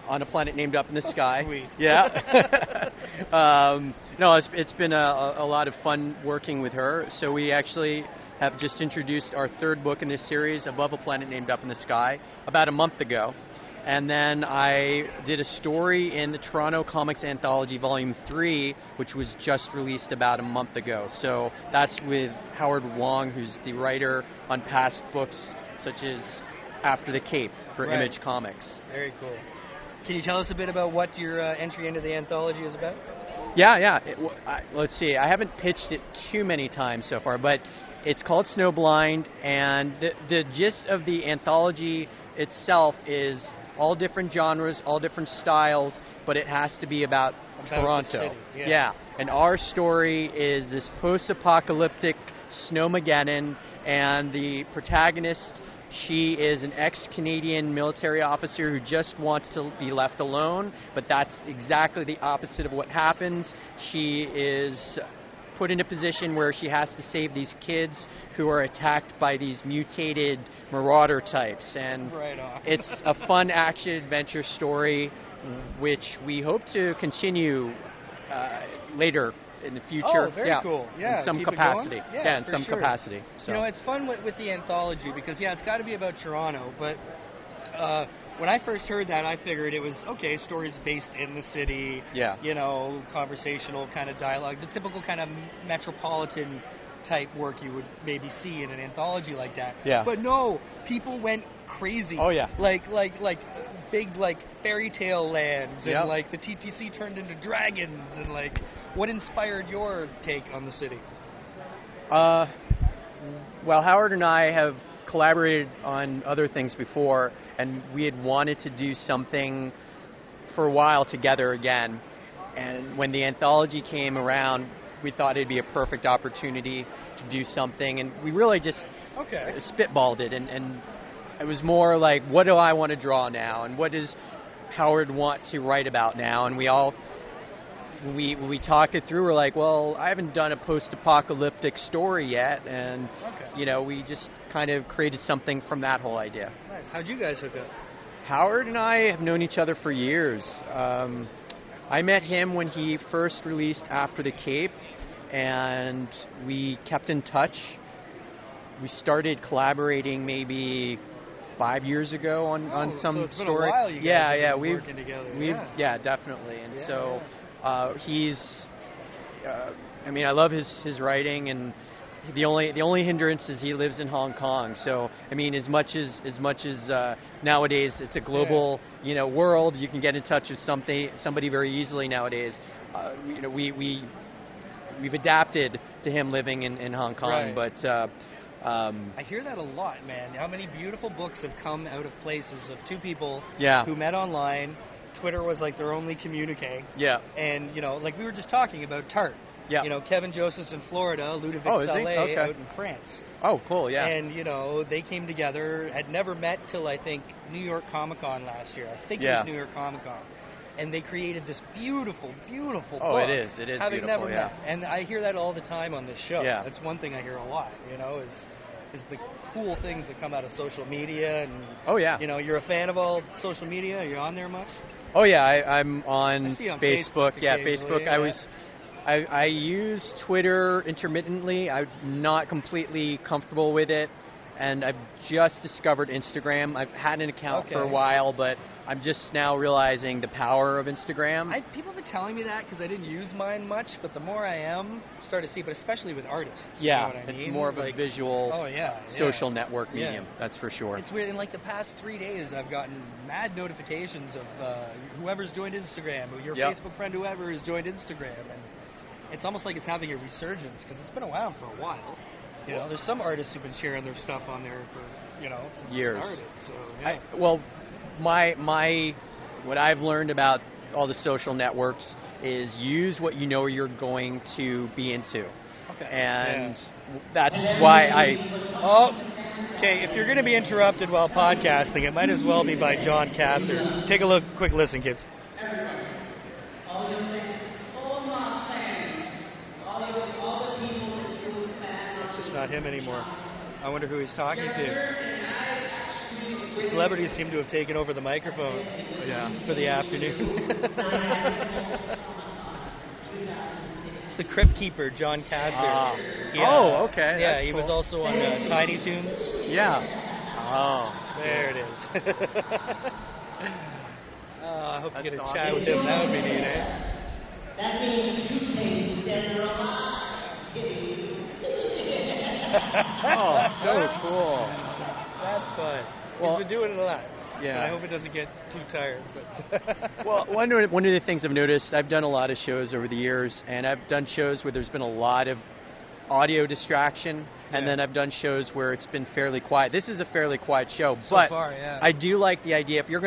On a Planet Named Up in the Sky. Sweet. Yeah. No, it's been a lot of fun working with her. So we actually have just introduced our 3rd book in this series, Above a Planet Named Up in the Sky, about a month ago. And then I did a story in the Toronto Comics Anthology Volume 3, which was just released about a month ago. So that's with Howard Wong, who's the writer on past books such as After the Cape for Image Comics. Very cool. Can you tell us a bit about what your entry into the anthology is about? Yeah. Let's see. I haven't pitched it too many times so far, but it's called Snowblind, and the gist of the anthology itself is all different genres, all different styles, but it has to be about Toronto. The city, yeah. And our story is this post-apocalyptic snowmageddon, and the protagonist, she is an ex-Canadian military officer who just wants to be left alone, but that's exactly the opposite of what happens. She is put in a position where she has to save these kids who are attacked by these mutated marauder types. And it's a fun action-adventure story, which we hope to continue later in the future. Oh, very cool. Yeah, in some capacity. Yeah, in some capacity. So. You know, it's fun with the anthology because, it's got to be about Toronto, but when I first heard that, I figured it was, stories based in the city, conversational kind of dialogue, the typical kind of metropolitan type work you would maybe see in an anthology like that. Yeah. But no, people went crazy. Oh, yeah. Like big, fairy tale lands, and, the TTC turned into dragons, and, what inspired your take on the city? Well, Howard and I have collaborated on other things before, and we had wanted to do something for a while together again. And when the anthology came around, we thought it'd be a perfect opportunity to do something, and we really just spitballed it. And it was more like, what do I want to draw now, and what does Howard want to write about now? And we all, when we talked it through, we're like, well, I haven't done a post-apocalyptic story yet, and we just kind of created something from that whole idea. Nice. How'd you guys hook up? Howard and I have known each other for years. I met him when he first released After the Cape, and we kept in touch. We started collaborating maybe 5 years ago on some story. So it's been a while you guys have been working together. Definitely. And he's I love his writing, and the only hindrance is he lives in Hong Kong. So, as much as nowadays it's a global, world, you can get in touch with somebody very easily nowadays. We've adapted to him living in Hong Kong, but I hear that a lot, man. How many beautiful books have come out of places of two people who met online. Twitter was their only communique. Yeah. And, we were just talking about TART. Yeah. Kevin Joseph's in Florida, Ludovic Salé out in France. Oh, cool, yeah. And, they came together, had never met till, I think, New York Comic Con last year. I think it was New York Comic Con. And they created this beautiful, beautiful book. Oh, it is having beautiful, never met. And I hear that all the time on this show. Yeah. That's one thing I hear a lot, is the cool things that come out of social media. And, you're a fan of all social media? Are you on there much? Oh, yeah, I'm on Facebook. Facebook. Yeah. I use Twitter intermittently. I'm not completely comfortable with it, and I've just discovered Instagram. I've had an account for a while, but I'm just now realizing the power of Instagram. People have been telling me that because I didn't use mine much, but the more I am, start to see, but especially with artists. Yeah, it's more of a visual social network medium, that's for sure. It's weird. In the past 3 days, I've gotten mad notifications of whoever's joined Instagram, or your Facebook friend, whoever has joined Instagram, and it's almost like it's having a resurgence because it's been around for a while. There's some artists who've been sharing their stuff on there for since years. It started. So, what I've learned about all the social networks is use what you're going to be into. Okay. And that's why if you're going to be interrupted while podcasting, it might as well be by John Kasser. Take a look, quick listen, kids. Not him anymore. I wonder who he's talking to. Celebrities seem to have taken over the microphone for the afternoon. It's the Crypt Keeper, John Kasser. Okay. Yeah, he was also on Tiny Toons. Yeah. Oh. There it is. I hope you get a chat with him. That would be neat, eh? That means two things, Oh, so cool. That's fun. Well, he's been doing it a lot. Yeah. I hope it doesn't get too tired. But well, one of the things I've noticed, I've done a lot of shows over the years, and I've done shows where there's been a lot of audio distraction, and then I've done shows where it's been fairly quiet. This is a fairly quiet show, so but far, yeah. I do like the idea if you're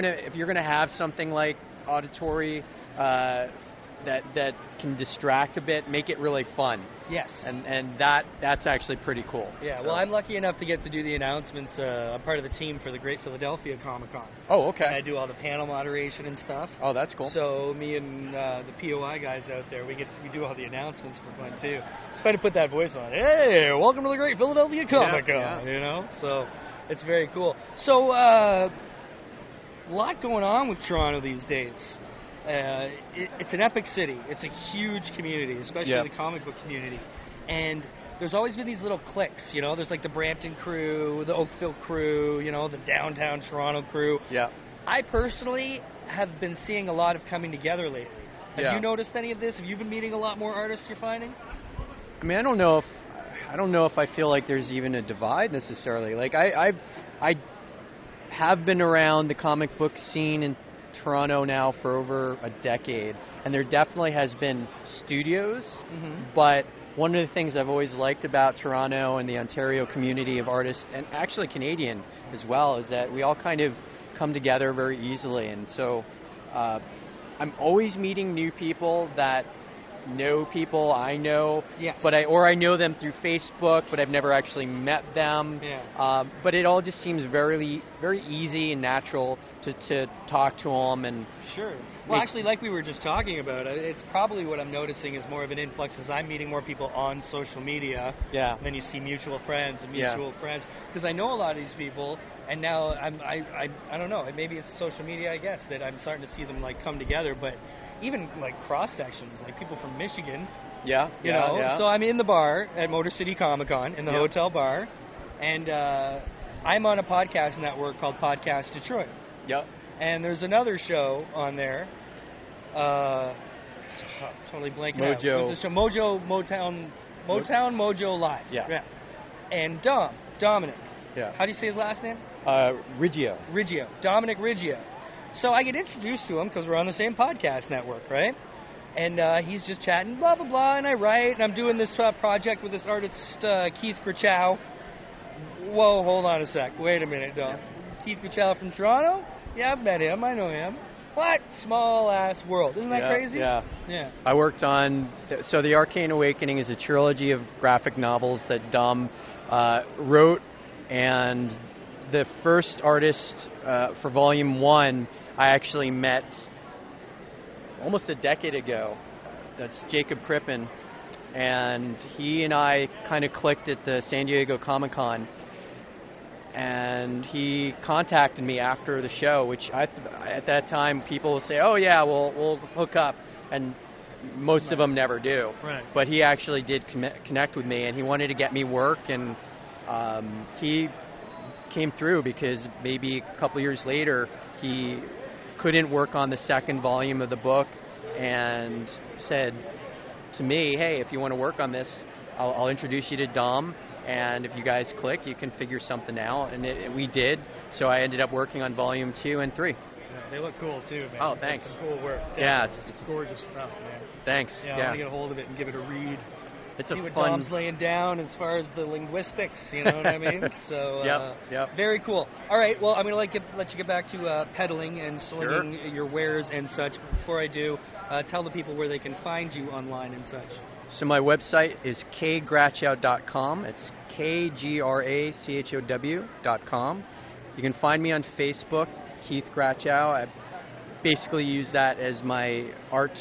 gonna have something like auditory that can distract a bit, make it really fun. Yes. And that's actually pretty cool. Yeah, so. Well, I'm lucky enough to get to do the announcements. I'm part of the team for the Great Philadelphia Comic Con. Oh, okay. And I do all the panel moderation and stuff. Oh, that's cool. So me and the POI guys out there, we do all the announcements for fun, too. It's fun to put that voice on. Hey, welcome to the Great Philadelphia Comic Con, you know? So it's very cool. So a lot going on with Toronto these days. It's an epic city. It's a huge community, especially the comic book community. And there's always been these little cliques, you know. There's like the Brampton crew, the Oakville crew, you know, the downtown Toronto crew. Yeah. I personally have been seeing a lot of coming together lately. Have you noticed any of this? Have you been meeting a lot more artists you're finding? I mean, I don't know if I feel like there's even a divide necessarily. Like I have been around the comic book scene in Toronto now for over a decade, and there definitely has been studios, but one of the things I've always liked about Toronto and the Ontario community of artists, and actually Canadian as well, is that we all kind of come together very easily, and so I'm always meeting new people that know people I know, but I know them through Facebook, but I've never actually met them. But it all just seems very, very easy and natural to talk to them. And well, actually, like we were just talking about, it's probably what I'm noticing is more of an influx as I'm meeting more people on social media. Yeah. And then you see mutual friends and mutual friends, because I know a lot of these people, and now I don't know, maybe it's social media, I guess, that I'm starting to see them like come together, but. Even like cross sections, like people from Michigan. You know. Yeah. So I'm in the bar at Motor City Comic Con in the hotel bar, and I'm on a podcast network called Podcast Detroit. Yep. And there's another show on there. Totally blanking out. Mojo. It's a show, Motown Mojo Live. Yeah. And Dominic. Yeah. How do you say his last name? Riggio. Dominic Riggio. So I get introduced to him because we're on the same podcast network, right? And he's just chatting, blah, blah, blah, and I write, and I'm doing this project with this artist, Keith Grachow. Whoa, hold on a sec. Wait a minute, Dom. Yeah. Keith Grachow from Toronto? Yeah, I've met him. I know him. What? Small-ass world. Isn't that crazy? Yeah. I worked on... So The Arcane Awakening is a trilogy of graphic novels that Dom wrote, and... The first artist for Volume 1 I actually met almost a decade ago. That's Jacob Crippen. And he and I kind of clicked at the San Diego Comic-Con. And he contacted me after the show, which at that time people would say, oh, yeah, we'll hook up. And most of them never do. Right. But he actually did connect with me, and he wanted to get me work. And he... came through because maybe a couple years later he couldn't work on the second volume of the book and said to me, hey, if you want to work on this, I'll introduce you to Dom, and if you guys click, you can figure something out. And we did, so I ended up working on Volume 2 and 3. They look cool too, man. Oh, thanks. Some cool work. Yeah, it's gorgeous stuff, man. Thanks. Yeah, I'm going to get a hold of it and give it a read. It's see what Dom's laying down as far as the linguistics, you know what I mean? So, very cool. All right, well, I'm going to let you get back to peddling and slinging your wares and such. Before I do, tell the people where they can find you online and such. So my website is kgrachow.com. It's kgrachow.com. You can find me on Facebook, Keith Grachow. I basically use that as my art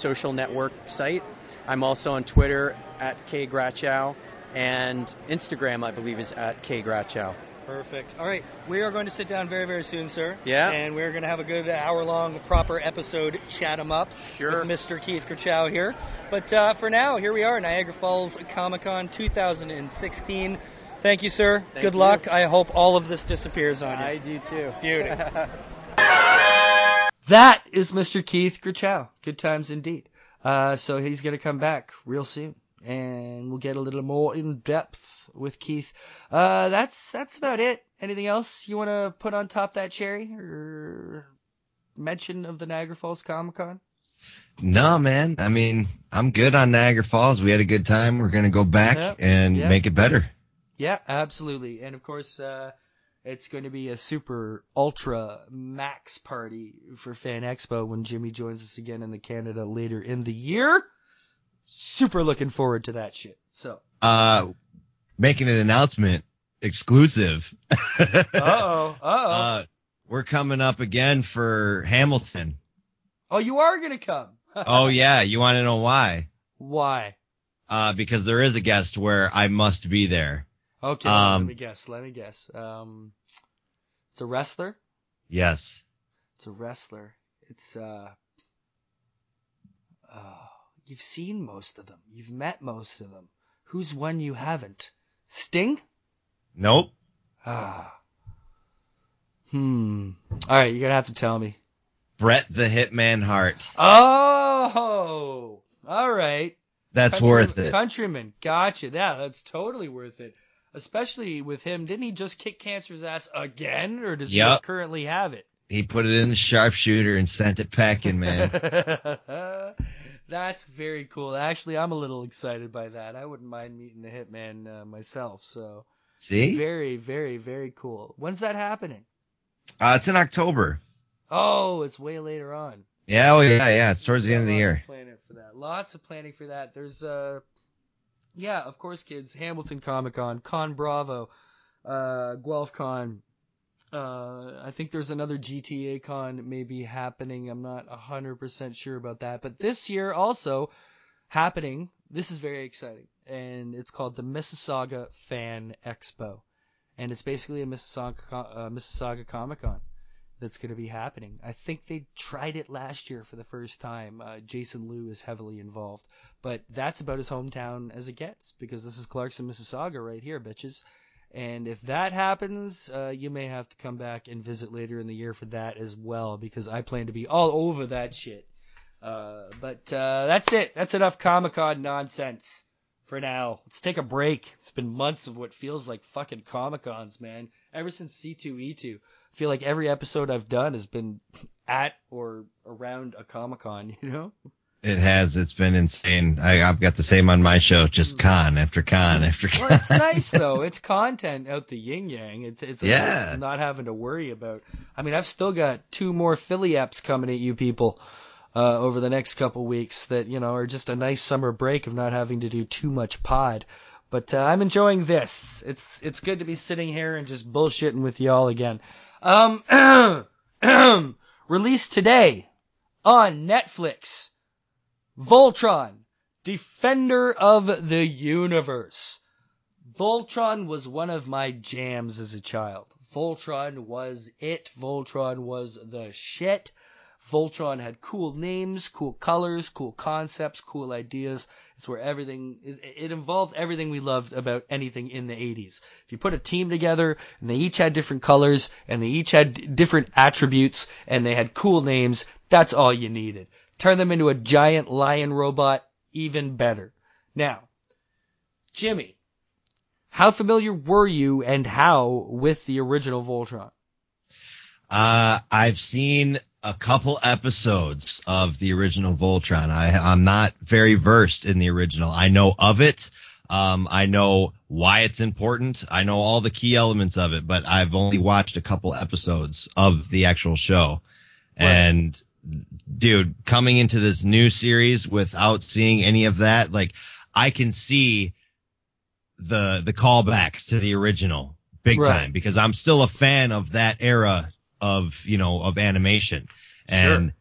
social network site. I'm also on Twitter at kgrachow, and Instagram, I believe, is at kgrachow. Perfect. All right. We are going to sit down very, very soon, sir. Yeah. And we're going to have a good hour-long proper episode, Chat 'em Up, with Mr. Keith Grachow here. But for now, here we are, Niagara Falls Comic-Con 2016. Thank you, sir. Good luck. I hope all of this disappears on you. I do, too. Beauty. That is Mr. Keith Grachow. Good times indeed. So he's going to come back real soon, and we'll get a little more in depth with Keith. That's about it. Anything else you want to put on top that cherry, or mention of the Niagara Falls Comic Con? No, man. I mean, I'm good on Niagara Falls. We had a good time. We're going to go back and make it better. Yeah, absolutely. And of course, it's going to be a super ultra max party for Fan Expo when Jimmy joins us again in Canada later in the year. Super looking forward to that shit. So, making an announcement exclusive. We're coming up again for Hamilton. Oh, you are going to come. Oh, yeah. You want to know why? Why? Because there is a guest where I must be there. Okay, let me guess. It's a wrestler? Yes. It's a wrestler. It's, you've seen most of them. You've met most of them. Who's one you haven't? Sting? Nope. All right, you're going to have to tell me. Bret the Hitman Hart. Oh! All right. That's worth it. Countryman. Gotcha. Yeah, that's totally worth it. Especially with him. Didn't he just kick cancer's ass again, or does he currently have it? He put it in the sharpshooter and sent it packing, man. That's very cool. Actually, I'm a little excited by that. I wouldn't mind meeting the Hitman myself. So, see? Very, very, very cool. When's that happening? It's in October. Oh, it's way later on. Yeah, yeah. It's towards the end of the year. Lots of planning for that. There's yeah, of course, kids. Hamilton Comic Con, Con Bravo, Guelph Con. I think there's another GTA Con maybe happening. I'm not 100% sure about that. But this year also happening, this is very exciting, and it's called the Mississauga Fan Expo. And it's basically a Mississauga Comic Con that's going to be happening. I think they tried it last year for the first time. Jason Liu is heavily involved, but that's about as hometown as it gets, because this is Clarkson, Mississauga right here, bitches. And if that happens, you may have to come back and visit later in the year for that as well, because I plan to be all over that shit. But that's it. That's enough Comic-Con nonsense for now. Let's take a break. It's been months of what feels like fucking Comic-Cons, man. Ever since C2E2. I feel like every episode I've done has been at or around a Comic-Con, you know? It has. It's been insane. I've got the same on my show, just con after con after con. Well, it's nice, though. It's content out the yin-yang. It's nice not having to worry about. I mean, I've still got 2 more Philly apps coming at you people over the next couple weeks that, you know, are just a nice summer break of not having to do too much pod. But I'm enjoying this. It's good to be sitting here and just bullshitting with y'all again. Released today on Netflix, Voltron, Defender of the Universe. Voltron was one of my jams as a child. Voltron was it. Voltron was the shit. Voltron had cool names, cool colors, cool concepts, cool ideas. It's where everything, it involved everything we loved about anything in the 80s. If you put a team together and they each had different colors and they each had different attributes and they had cool names, that's all you needed. Turn them into a giant lion robot, even better. Now, Jimmy, how familiar were you and how with the original Voltron? I've seen a couple episodes of the original Voltron. I'm not very versed in the original. I know of it. I know why it's important. I know all the key elements of it, but I've only watched a couple episodes of the actual show. Right. And dude, coming into this new series without seeing any of that, like, I can see the callbacks to the original big time, because I'm still a fan of that era of, you know, of animation. And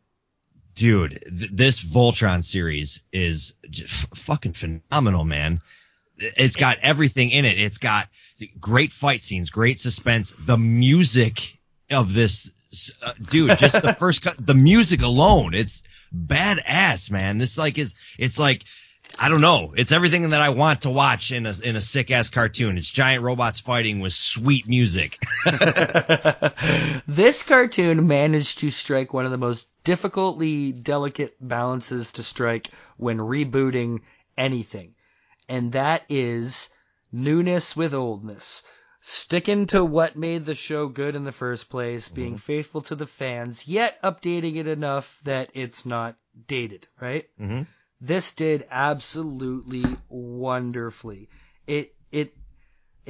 dude, this Voltron series is just fucking phenomenal, man. It's got everything in it. It's got great fight scenes, great suspense. The music of this, dude, just the first cut, the music alone, it's badass, man. This like is, it's like I don't know. It's everything that I want to watch in a sick ass cartoon. It's giant robots fighting with sweet music. This cartoon managed to strike one of the most difficultly delicate balances to strike when rebooting anything, and that is newness with oldness. Sticking to what made the show good in the first place, being faithful to the fans, yet updating it enough that it's not dated, right? Mm-hmm. This did absolutely wonderfully. It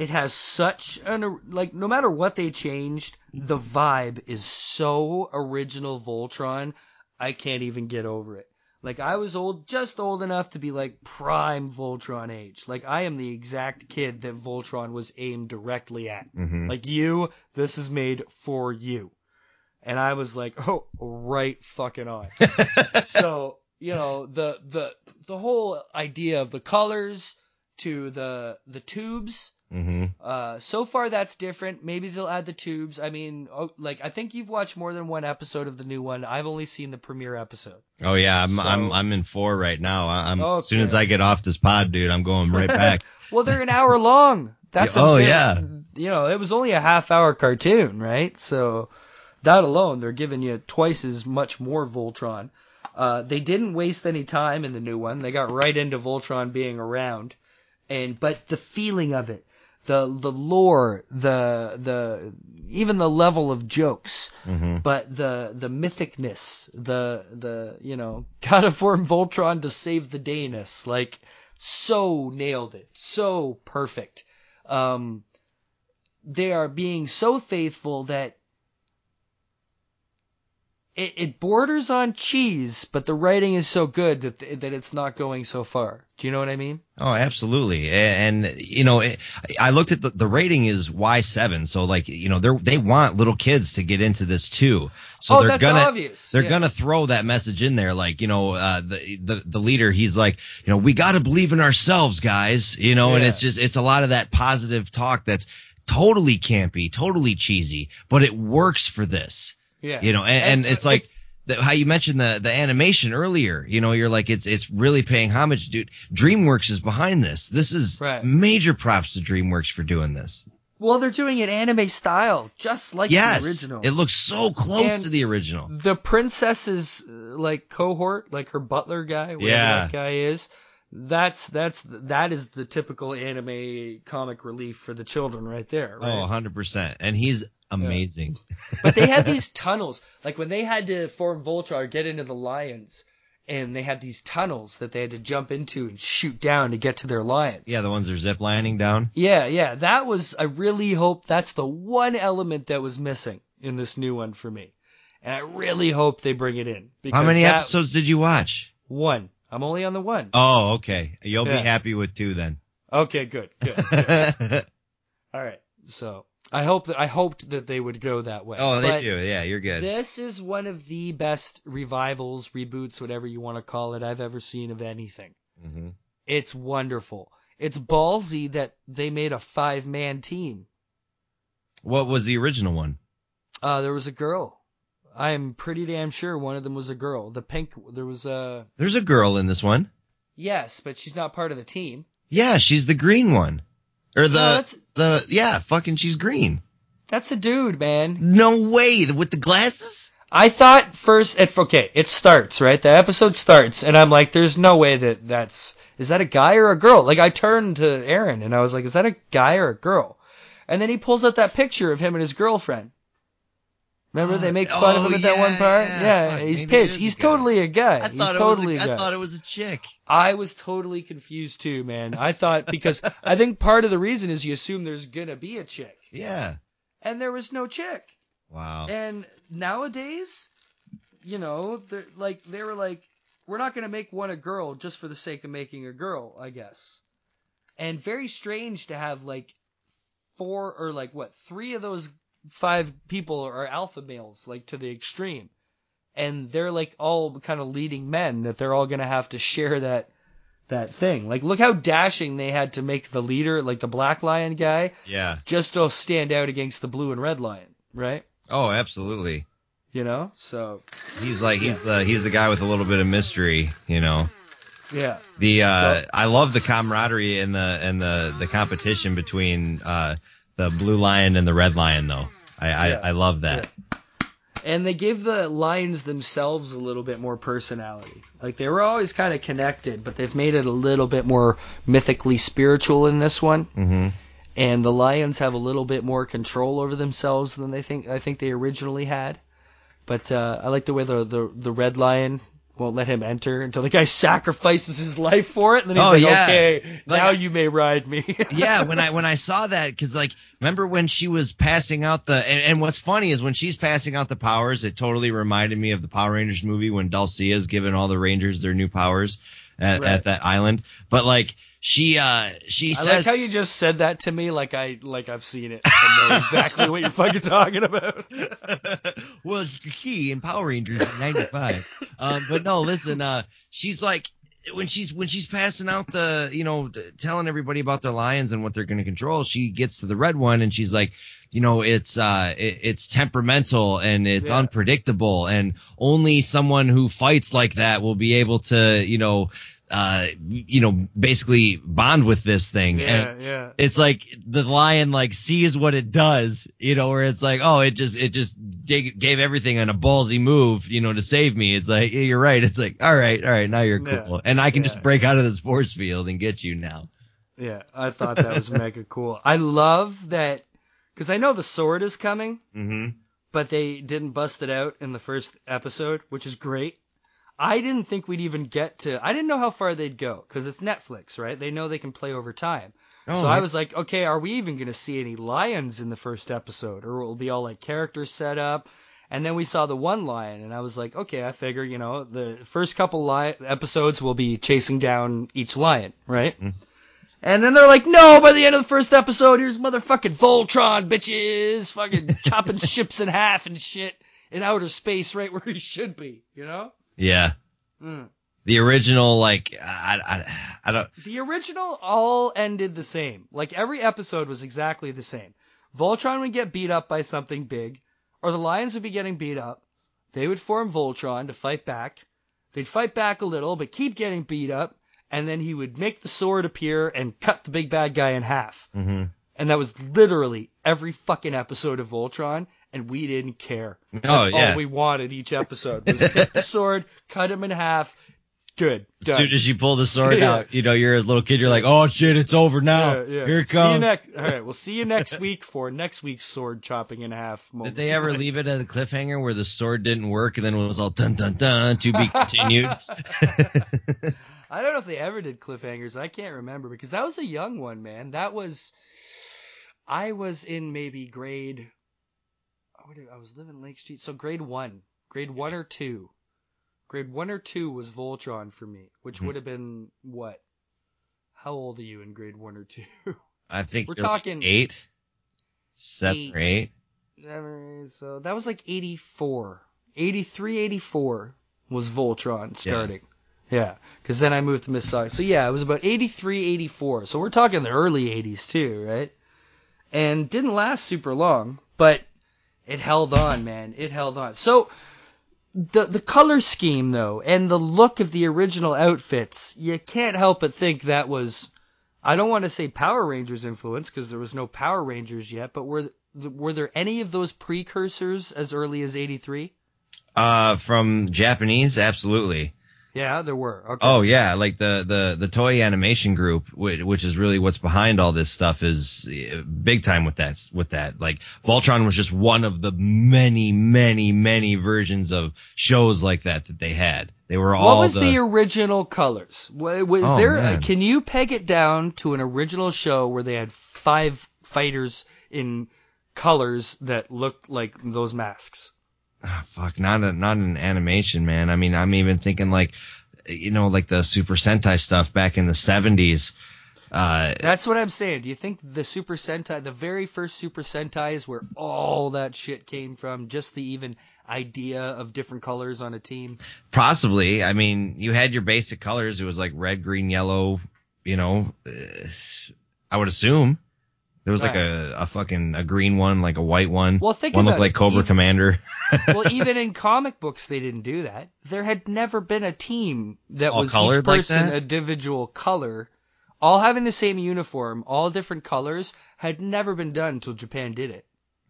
has such an, like, no matter what they changed, the vibe is so original Voltron, I can't even get over it. Like, I was just old enough to be, like, prime Voltron age. Like, I am the exact kid that Voltron was aimed directly at. Mm-hmm. Like, you, this is made for you. And I was like, oh, right fucking on. So, you know, the whole idea of the colors to the tubes. Mm-hmm. So far, that's different. Maybe they'll add the tubes. I mean, I think you've watched more than one episode of the new one. I've only seen the premiere episode. Oh yeah, I'm in 4 right now. Okay. As soon as I get off this pod, dude, I'm going right back. Well, they're an hour long. That's You know, it was only a half-hour cartoon, right? So that alone, they're giving you twice as much more Voltron. They didn't waste any time in the new one. They got right into Voltron being around, but the feeling of it. The lore, the even the level of jokes, mm-hmm. but the mythicness, the you know, gotta form Voltron to save the dayness, like, so nailed it, so perfect. They are being so faithful that it borders on cheese, but the writing is so good that it's not going so far. Do you know what I mean? Oh, absolutely. And you know, I looked at the rating is Y7, so, like, you know, they want little kids to get into this too. So they're going to throw that message in there, like, you know, the leader, he's like, you know, we got to believe in ourselves, guys, you know, and it's a lot of that positive talk that's totally campy, totally cheesy, but it works for this. Yeah. You know, and it's like how you mentioned the animation earlier, you know, you're like, it's really paying homage, dude. DreamWorks is behind this. This is major props to DreamWorks for doing this. Well, they're doing it anime style, just like the original. It looks so close to the original. The princess's, like, cohort, like her butler guy, whatever that guy is. That is the typical anime comic relief for the children right there. Right? Oh, 100%. And he's amazing. Yeah. But they had these tunnels. Like, when they had to form Voltron or get into the lions, and they had these tunnels that they had to jump into and shoot down to get to their lions. Yeah, the ones they're ziplining down. Yeah. I really hope that's the one element that was missing in this new one for me. And I really hope they bring it in. Because how many episodes did you watch? 1. I'm only on the 1. Oh, okay. You'll be happy with 2 then. Okay, good. All right. So I hoped that they would go that way. Oh, they do. Yeah, you're good. This is one of the best revivals, reboots, whatever you want to call it, I've ever seen of anything. Mm-hmm. It's wonderful. It's ballsy that they made a 5-man team. What was the original one? There was a girl. I'm pretty damn sure one of them was a girl. The pink, There's a girl in this one. Yes, but she's not part of the team. Yeah, she's the green one. Or she's green. That's a dude, man. No way, with the glasses? I thought it starts, right? The episode starts, and I'm like, there's no way is that a guy or a girl? Like, I turned to Aaron, and I was like, is that a guy or a girl? And then he pulls out that picture of him and his girlfriend. Remember, they make fun of him at that one part? Yeah, he's pitched. He's totally a guy. I thought it was a chick. I was totally confused too, man. I thought, because I think part of the reason is you assume there's going to be a chick. Yeah. And there was no chick. Wow. And nowadays, you know, they were like, we're not going to make one a girl just for the sake of making a girl, I guess. And very strange to have, like, 3 of those 5 people are alpha males, like, to the extreme, and they're, like, all kind of leading men that they're all going to have to share that thing. Like, look how dashing they had to make the leader, like the black lion guy, just to stand out against the blue and red lion, right? Oh, absolutely. You know, so he's the guy with a little bit of mystery, you know. Yeah. I love the camaraderie and the competition between the Blue Lion and the Red Lion, though. I love that. Yeah. And they give the lions themselves a little bit more personality. Like, they were always kind of connected, but they've made it a little bit more mythically spiritual in this one. Mm-hmm. And the lions have a little bit more control over themselves than I think they originally had. But I like the way the Red Lion won't let him enter until the guy sacrifices his life for it, and then he's okay, now you may ride me. Yeah, when I saw that, because, like, remember when she was passing out the – and what's funny is when she's passing out the powers, it totally reminded me of the Power Rangers movie when Dulcea's giving all the Rangers their new powers at that island. But, like – She says, I like how you just said that to me like I've seen it and know exactly what you're fucking talking about. Well, it's the key in Power Rangers in 95. But no, listen, she's like, when she's passing out the, you know, telling everybody about their lions and what they're going to control, she gets to the red one and she's like, you know, it's temperamental and it's unpredictable, and only someone who fights like that will be able to, basically bond with this thing. And it's like the lion, like, sees what it does, you know, where it's like, oh, it just gave everything on a ballsy move, you know, to save me. It's like, yeah, you're right. It's like, all right, now you're cool. And I can just break out of this force field and get you now. Yeah. I thought that was mega cool. I love that, because I know the sword is coming, mm-hmm. but they didn't bust it out in the first episode, which is great. I didn't think we'd even get to – I didn't know how far they'd go, because it's Netflix, right? They know they can play over time. Oh, so I was like, okay, are we even going to see any lions in the first episode? Or it'll be all, like, characters set up. And then we saw the one lion, and I was like, okay, I figure, you know, the first couple episodes will be chasing down each lion, right? Mm-hmm. And then they're like, no, by the end of the first episode, here's motherfucking Voltron, bitches, fucking chopping ships in half and shit in outer space right where he should be, you know? Yeah. Mm. The original, like, I don't... The original all ended the same. Like, every episode was exactly the same. Voltron would get beat up by something big, or the lions would be getting beat up. They would form Voltron to fight back. They'd fight back a little, but keep getting beat up, and then he would make the sword appear and cut the big bad guy in half. Mm-hmm. And that was literally every fucking episode of Voltron, and we didn't care. That's all we wanted each episode. Was pick the sword, cut him in half, good. Done. As soon as you pull the sword out, you know, you're a little kid, you're like, oh shit, it's over now. Yeah. Here it comes. All right, we'll see you next week for next week's sword chopping in half moment. Did they ever leave it at a cliffhanger where the sword didn't work and then it was all dun dun dun, to be continued? I don't know if they ever did cliffhangers. I can't remember, because that was a young one, man. I was in maybe grade... I was living Lake Street, so grade 1 or 2. Grade 1 or 2 was Voltron for me, which would have been what? How old are you in grade 1 or 2? I think we're talking 8? 7 or 8? So that was like 84. 83, 84 was Voltron starting. Yeah, because then I moved to Mississauga. So yeah, it was about 83, 84. So we're talking the early 80s too, right? And didn't last super long, but it held on, man. It held on. So the color scheme, though, and the look of the original outfits, you can't help but think that was, I don't want to say Power Rangers influence, because there was no Power Rangers yet, but were there any of those precursors as early as 83? From Japanese? Absolutely. Yeah, there were. Okay. Oh, yeah. Like the Toei Animation Group, which is really what's behind all this stuff, is big time with that. Like, Voltron was just one of the many, many, many versions of shows like that they had. They were all... What was the original colors? Can you peg it down to an original show where they had 5 fighters in colors that looked like those masks? Oh, fuck, not an animation, man. I mean, I'm even thinking, like, you know, like the Super Sentai stuff back in the 70s. That's what I'm saying. Do you think the Super Sentai, the very first Super Sentai, is where all that shit came from? Just the even idea of different colors on a team? Possibly. I mean, you had your basic colors. It was like red, green, yellow, you know, I would assume. There was like a fucking green one, like a white one. Well, think about it. One looked like Cobra Commander. Well, even in comic books, they didn't do that. There had never been a team that all was each person like individual color, all having the same uniform, all different colors, had never been done until Japan did it.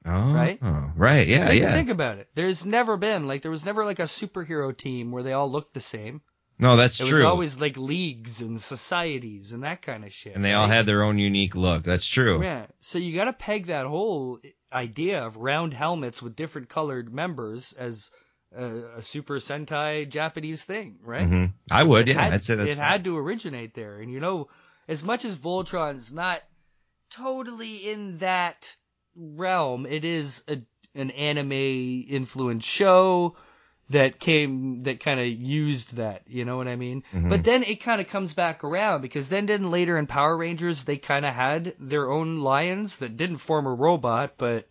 Oh, right? Right, yeah, yeah. Think about it. There's never been, like, there was never, like, a superhero team where they all looked the same. No, that's true. It was always, like, leagues and societies and that kind of shit. And they all had their own unique look. That's true. Yeah, so you got to peg that whole idea of round helmets with different colored members as a Super Sentai Japanese thing, right? Mm-hmm. I would, yeah. I'd say that's it had to originate there. And, you know, as much as Voltron's not totally in that realm, it is an anime influenced show that kind of used that, you know what I mean? Mm-hmm. But then it kind of comes back around, because then later in Power Rangers they kind of had their own lions that didn't form a robot, but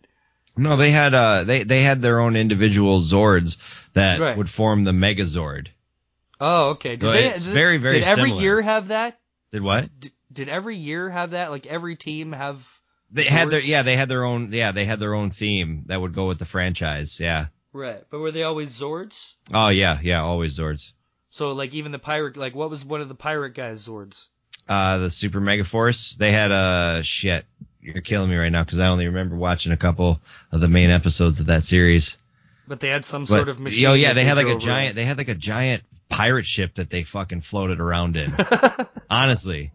no, they had they had their own individual Zords that would form the Megazord. Oh, okay. Did every year have that? Did what? Did every year have that? Like every team have? They had their own theme that would go with the franchise, yeah. Right, but were they always Zords? Oh yeah, always Zords. So like even the pirate, like what was one of the pirate guys' Zords? The Super Mega Force. They had shit. You're killing me right now because I only remember watching a couple of the main episodes of that series. But they had some sort of machine. Oh yeah, they had like a giant. They had like a giant pirate ship that they fucking floated around in. Honestly.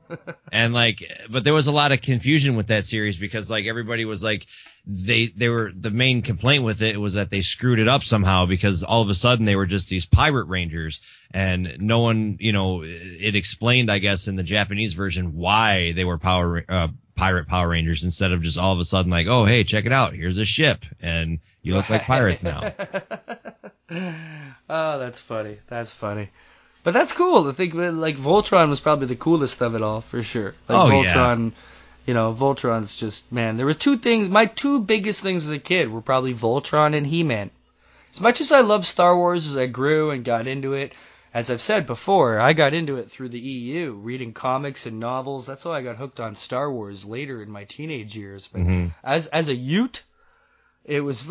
And like, but there was a lot of confusion with that series because like everybody was like, they were, the main complaint with it was that they screwed it up somehow because all of a sudden they were just these pirate rangers and no one, you know, it explained, I guess, in the Japanese version why they were pirate Power Rangers instead of just all of a sudden like, oh, hey, check it out. Here's a ship and you look like pirates now. Oh, that's funny. That's funny. But that's cool to think. Like Voltron was probably the coolest of it all, for sure. Like Voltron, you know, Voltron's just, man. There were two things. My two biggest things as a kid were probably Voltron and He-Man. As much as I loved Star Wars, as I grew and got into it, as I've said before, I got into it through the EU, reading comics and novels. That's how I got hooked on Star Wars later in my teenage years. But as a Ute, It was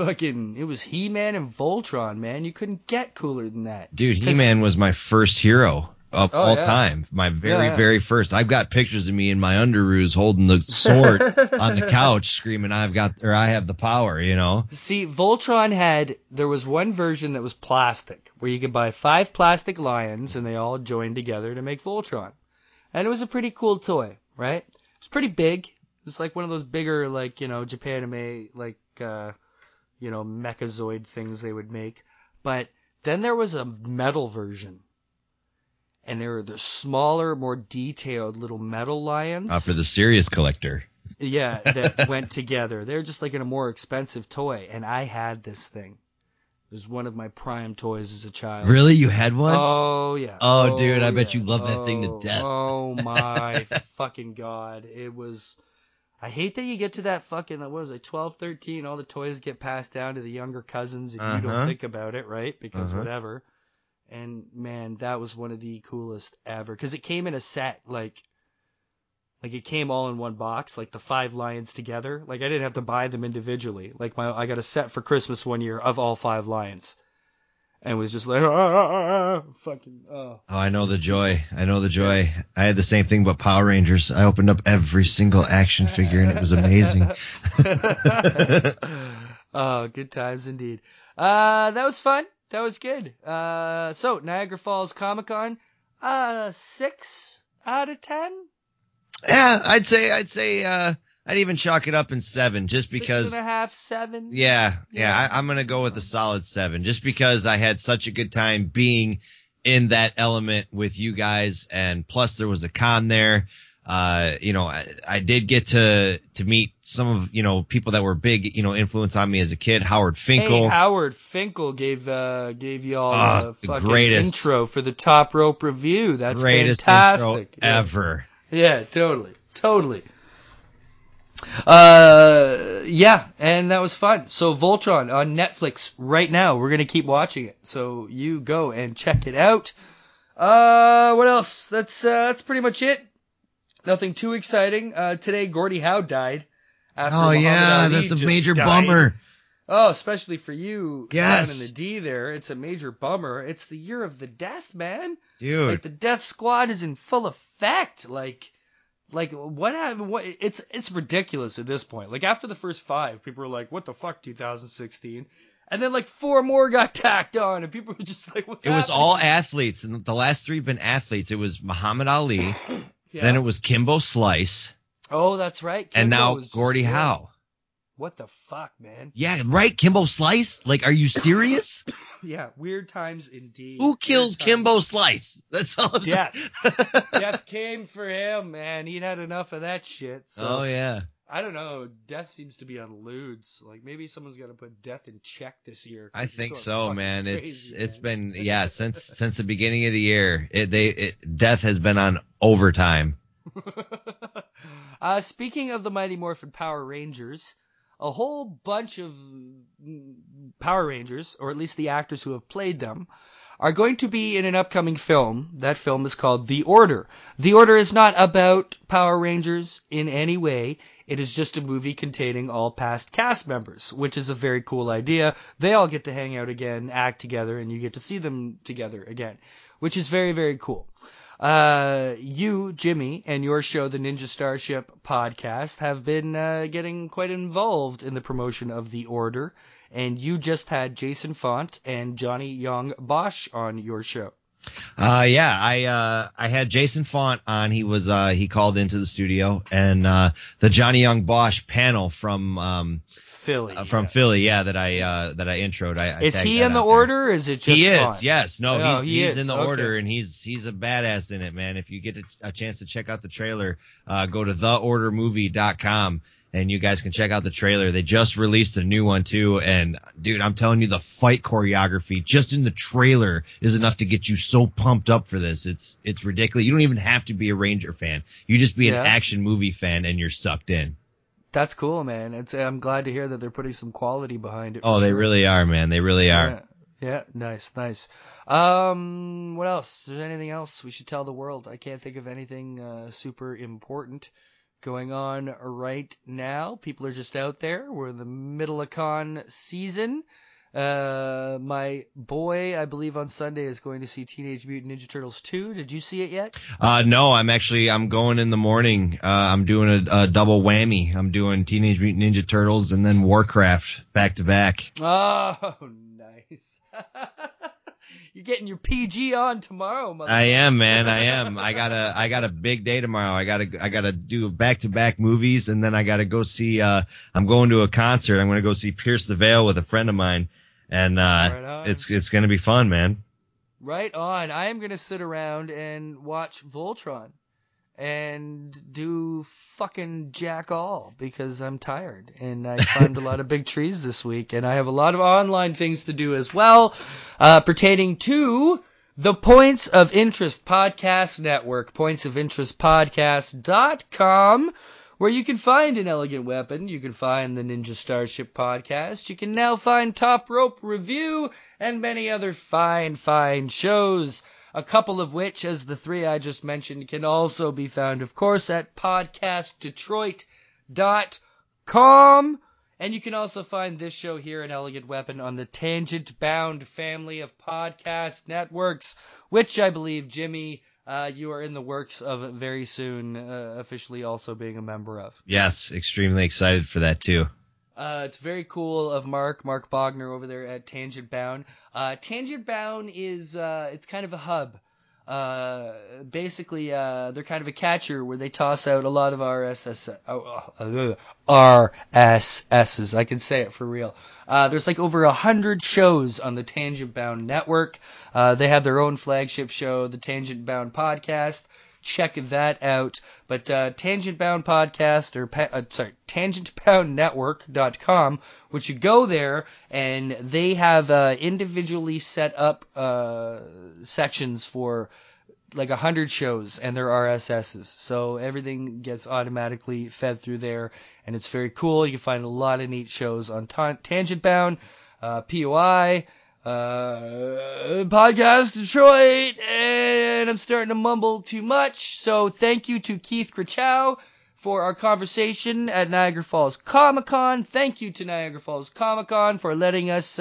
He-Man and Voltron, man. You couldn't get cooler than that. Dude, He-Man was my first hero of all time. My very first. I've got pictures of me in my underoos holding the sword on the couch screaming, I have the power, you know? See, Voltron there was one version that was plastic where you could buy 5 plastic lions and they all joined together to make Voltron. And it was a pretty cool toy, right? It was pretty big. It was like one of those bigger, like, you know, Japanime, like, you know, mechazoid things they would make. But then there was a metal version. And there were the smaller, more detailed little metal lions. For the serious collector. Yeah, that went together. They're just like in a more expensive toy. And I had this thing. It was one of my prime toys as a child. Really? You had one? Oh, yeah. Oh, dude, I bet you love that thing to death. Oh, my fucking God. It was... I hate that you get to that fucking, what was it, 12, 13, all the toys get passed down to the younger cousins if you don't think about it, right? Because whatever. And, man, that was one of the coolest ever. Because it came in a set, like it came all in one box, like the 5 lions together. Like, I didn't have to buy them individually. Like, I got a set for Christmas one year of all 5 lions. And was just like, fucking, oh. Oh, I know the joy. I had the same thing but Power Rangers. I opened up every single action figure, and it was amazing. Oh, good times indeed. That was fun. That was good. So, Niagara Falls Comic Con, 6 out of 10? Yeah, I'd say I'd even chalk it up in 7 just because... 6.5, 7? Yeah. I'm going to go with a solid 7 just because I had such a good time being in that element with you guys. And plus there was a con there. You know, I did get to meet some of, you know, people that were big, you know, influence on me as a kid. Howard Finkel. Hey, Howard Finkel gave y'all the fucking intro for the Top Rope Review. That's fantastic. Intro ever. Yeah, totally. Yeah, and that was fun. So Voltron on Netflix right now. We're going to keep watching it. So you go and check it out. What else? That's pretty much it. Nothing too exciting. Today Gordie Howe died. After Muhammad Ali, that's a major bummer. Oh, especially for you down in the D there. It's a major bummer. It's the year of the death, man. Dude. Like, the death squad is in full effect. Like what happened? What, it's ridiculous at this point. Like, after the first five, people were like, what the fuck, 2016? And then, like, four more got tacked on, and people were just like, what's happening? It was all athletes, and the last three have been athletes. It was Muhammad Ali. Yeah. Then it was Kimbo Slice. Oh, that's right. Kimbo, and now Gordie Howe. What the fuck, man? Yeah, right? Kimbo Slice? Like, are you serious? Yeah, weird times indeed. Who kills Kimbo Slice? That's all I'm saying. Death came for him, man. He'd had enough of that shit. So. Oh, yeah. I don't know. Death seems to be on lewds. Like, maybe someone's got to put death in check this year. I think so, man. It's been, yeah, since the beginning of the year, death has been on overtime. Speaking of the Mighty Morphin Power Rangers, a whole bunch of Power Rangers, or at least the actors who have played them, are going to be in an upcoming film. That film is called The Order. The Order is not about Power Rangers in any way. It is just a movie containing all past cast members, which is a very cool idea. They all get to hang out again, act together, and you get to see them together again, which is very, very cool. You, Jimmy, and your show, the Ninja Starship podcast, have been getting quite involved in the promotion of The Order. And you just had Jason Font and Johnny Young Bosch on your show. Yeah, I had Jason Font on. He was he called into the studio, and the Johnny Young Bosch panel from Philly. Philly, yeah, that I introed. I is he in the order? Or is it just he Font? Is? Yes, no, he's in the order, and he's a badass in it, man. If you get a chance to check out the trailer, go to theordermovie.com. And you guys can check out the trailer. They just released a new one, too. And, dude, I'm telling you, the fight choreography just in the trailer is enough to get you so pumped up for this. It's ridiculous. You don't even have to be a Ranger fan. You just be an action movie fan, and you're sucked in. That's cool, man. I'm glad to hear that they're putting some quality behind it. Oh, they really are, man. They really are. Yeah, nice. What else? Is there anything else we should tell the world? I can't think of anything super important going on right now. People are just out there. We're in the middle of con season. My boy, I believe on Sunday, is going to see Teenage Mutant Ninja Turtles 2. Did you see it yet? No, I'm going in the morning. I'm doing a double whammy. I'm doing Teenage Mutant Ninja Turtles and then Warcraft back to back. Oh, nice. You're getting your PG on tomorrow, motherfucker. I am, man. I am. I got a big day tomorrow. I gotta do back-to-back movies, and then I gotta go see. I'm going to a concert. I'm gonna go see Pierce the Veil with a friend of mine, and right, it's gonna be fun, man. Right on. I am gonna sit around and watch Voltron and do fucking jack all because I'm tired, and I climbed a lot of big trees this week, and I have a lot of online things to do as well, pertaining to the Points of Interest Podcast Network, pointsofinterestpodcast.com, where you can find An Elegant Weapon, you can find the Ninja Starship podcast, you can now find Top Rope Review, and many other fine shows. A couple of which, as the three I just mentioned, can also be found, of course, at podcastdetroit.com. And you can also find this show here, An Elegant Weapon, on the tangent-bound family of podcast networks, which I believe, Jimmy, you are in the works of very soon, officially also being a member of. Yes, extremely excited for that, too. It's very cool of Mark Bogner over there at Tangent Bound. Tangent Bound is it's kind of a hub. Basically, they're kind of a catcher where they toss out a lot of RSSs. I can say it for real. There's like over 100 shows on the Tangent Bound network. They have their own flagship show, the Tangent Bound podcast. Check that out. But Tangent Bound Podcast, or tangentboundnetwork.com, which you go there, and they have individually set up sections for like 100 shows and their RSSs. So everything gets automatically fed through there, and it's very cool. You can find a lot of neat shows on Tangent Bound, POI, Podcast Detroit, and I'm starting to mumble too much, so thank you to Keith Grachow for our conversation at Niagara Falls Comic Con. Thank you to Niagara Falls Comic Con for letting us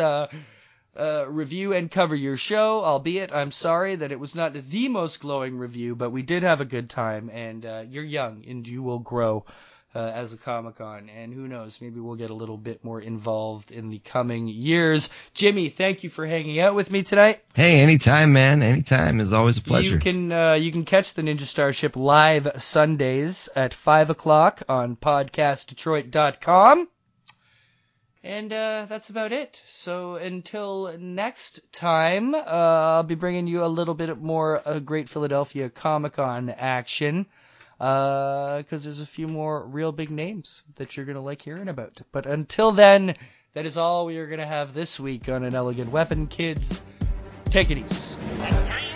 review and cover your show, albeit I'm sorry that it was not the most glowing review, but we did have a good time, and you're young, and you will grow as a Comic-Con, and who knows, maybe we'll get a little bit more involved in the coming years. Jimmy, thank you for hanging out with me tonight. Hey, anytime, man. Anytime is always a pleasure. You can catch the Ninja Starship live Sundays at 5 o'clock on podcastdetroit.com. And that's about it. So until next time, I'll be bringing you a little bit more great Philadelphia Comic-Con action, because there's a few more real big names that you're going to like hearing about. But until then, that is all we are going to have this week on An Elegant Weapon, kids. Take it easy.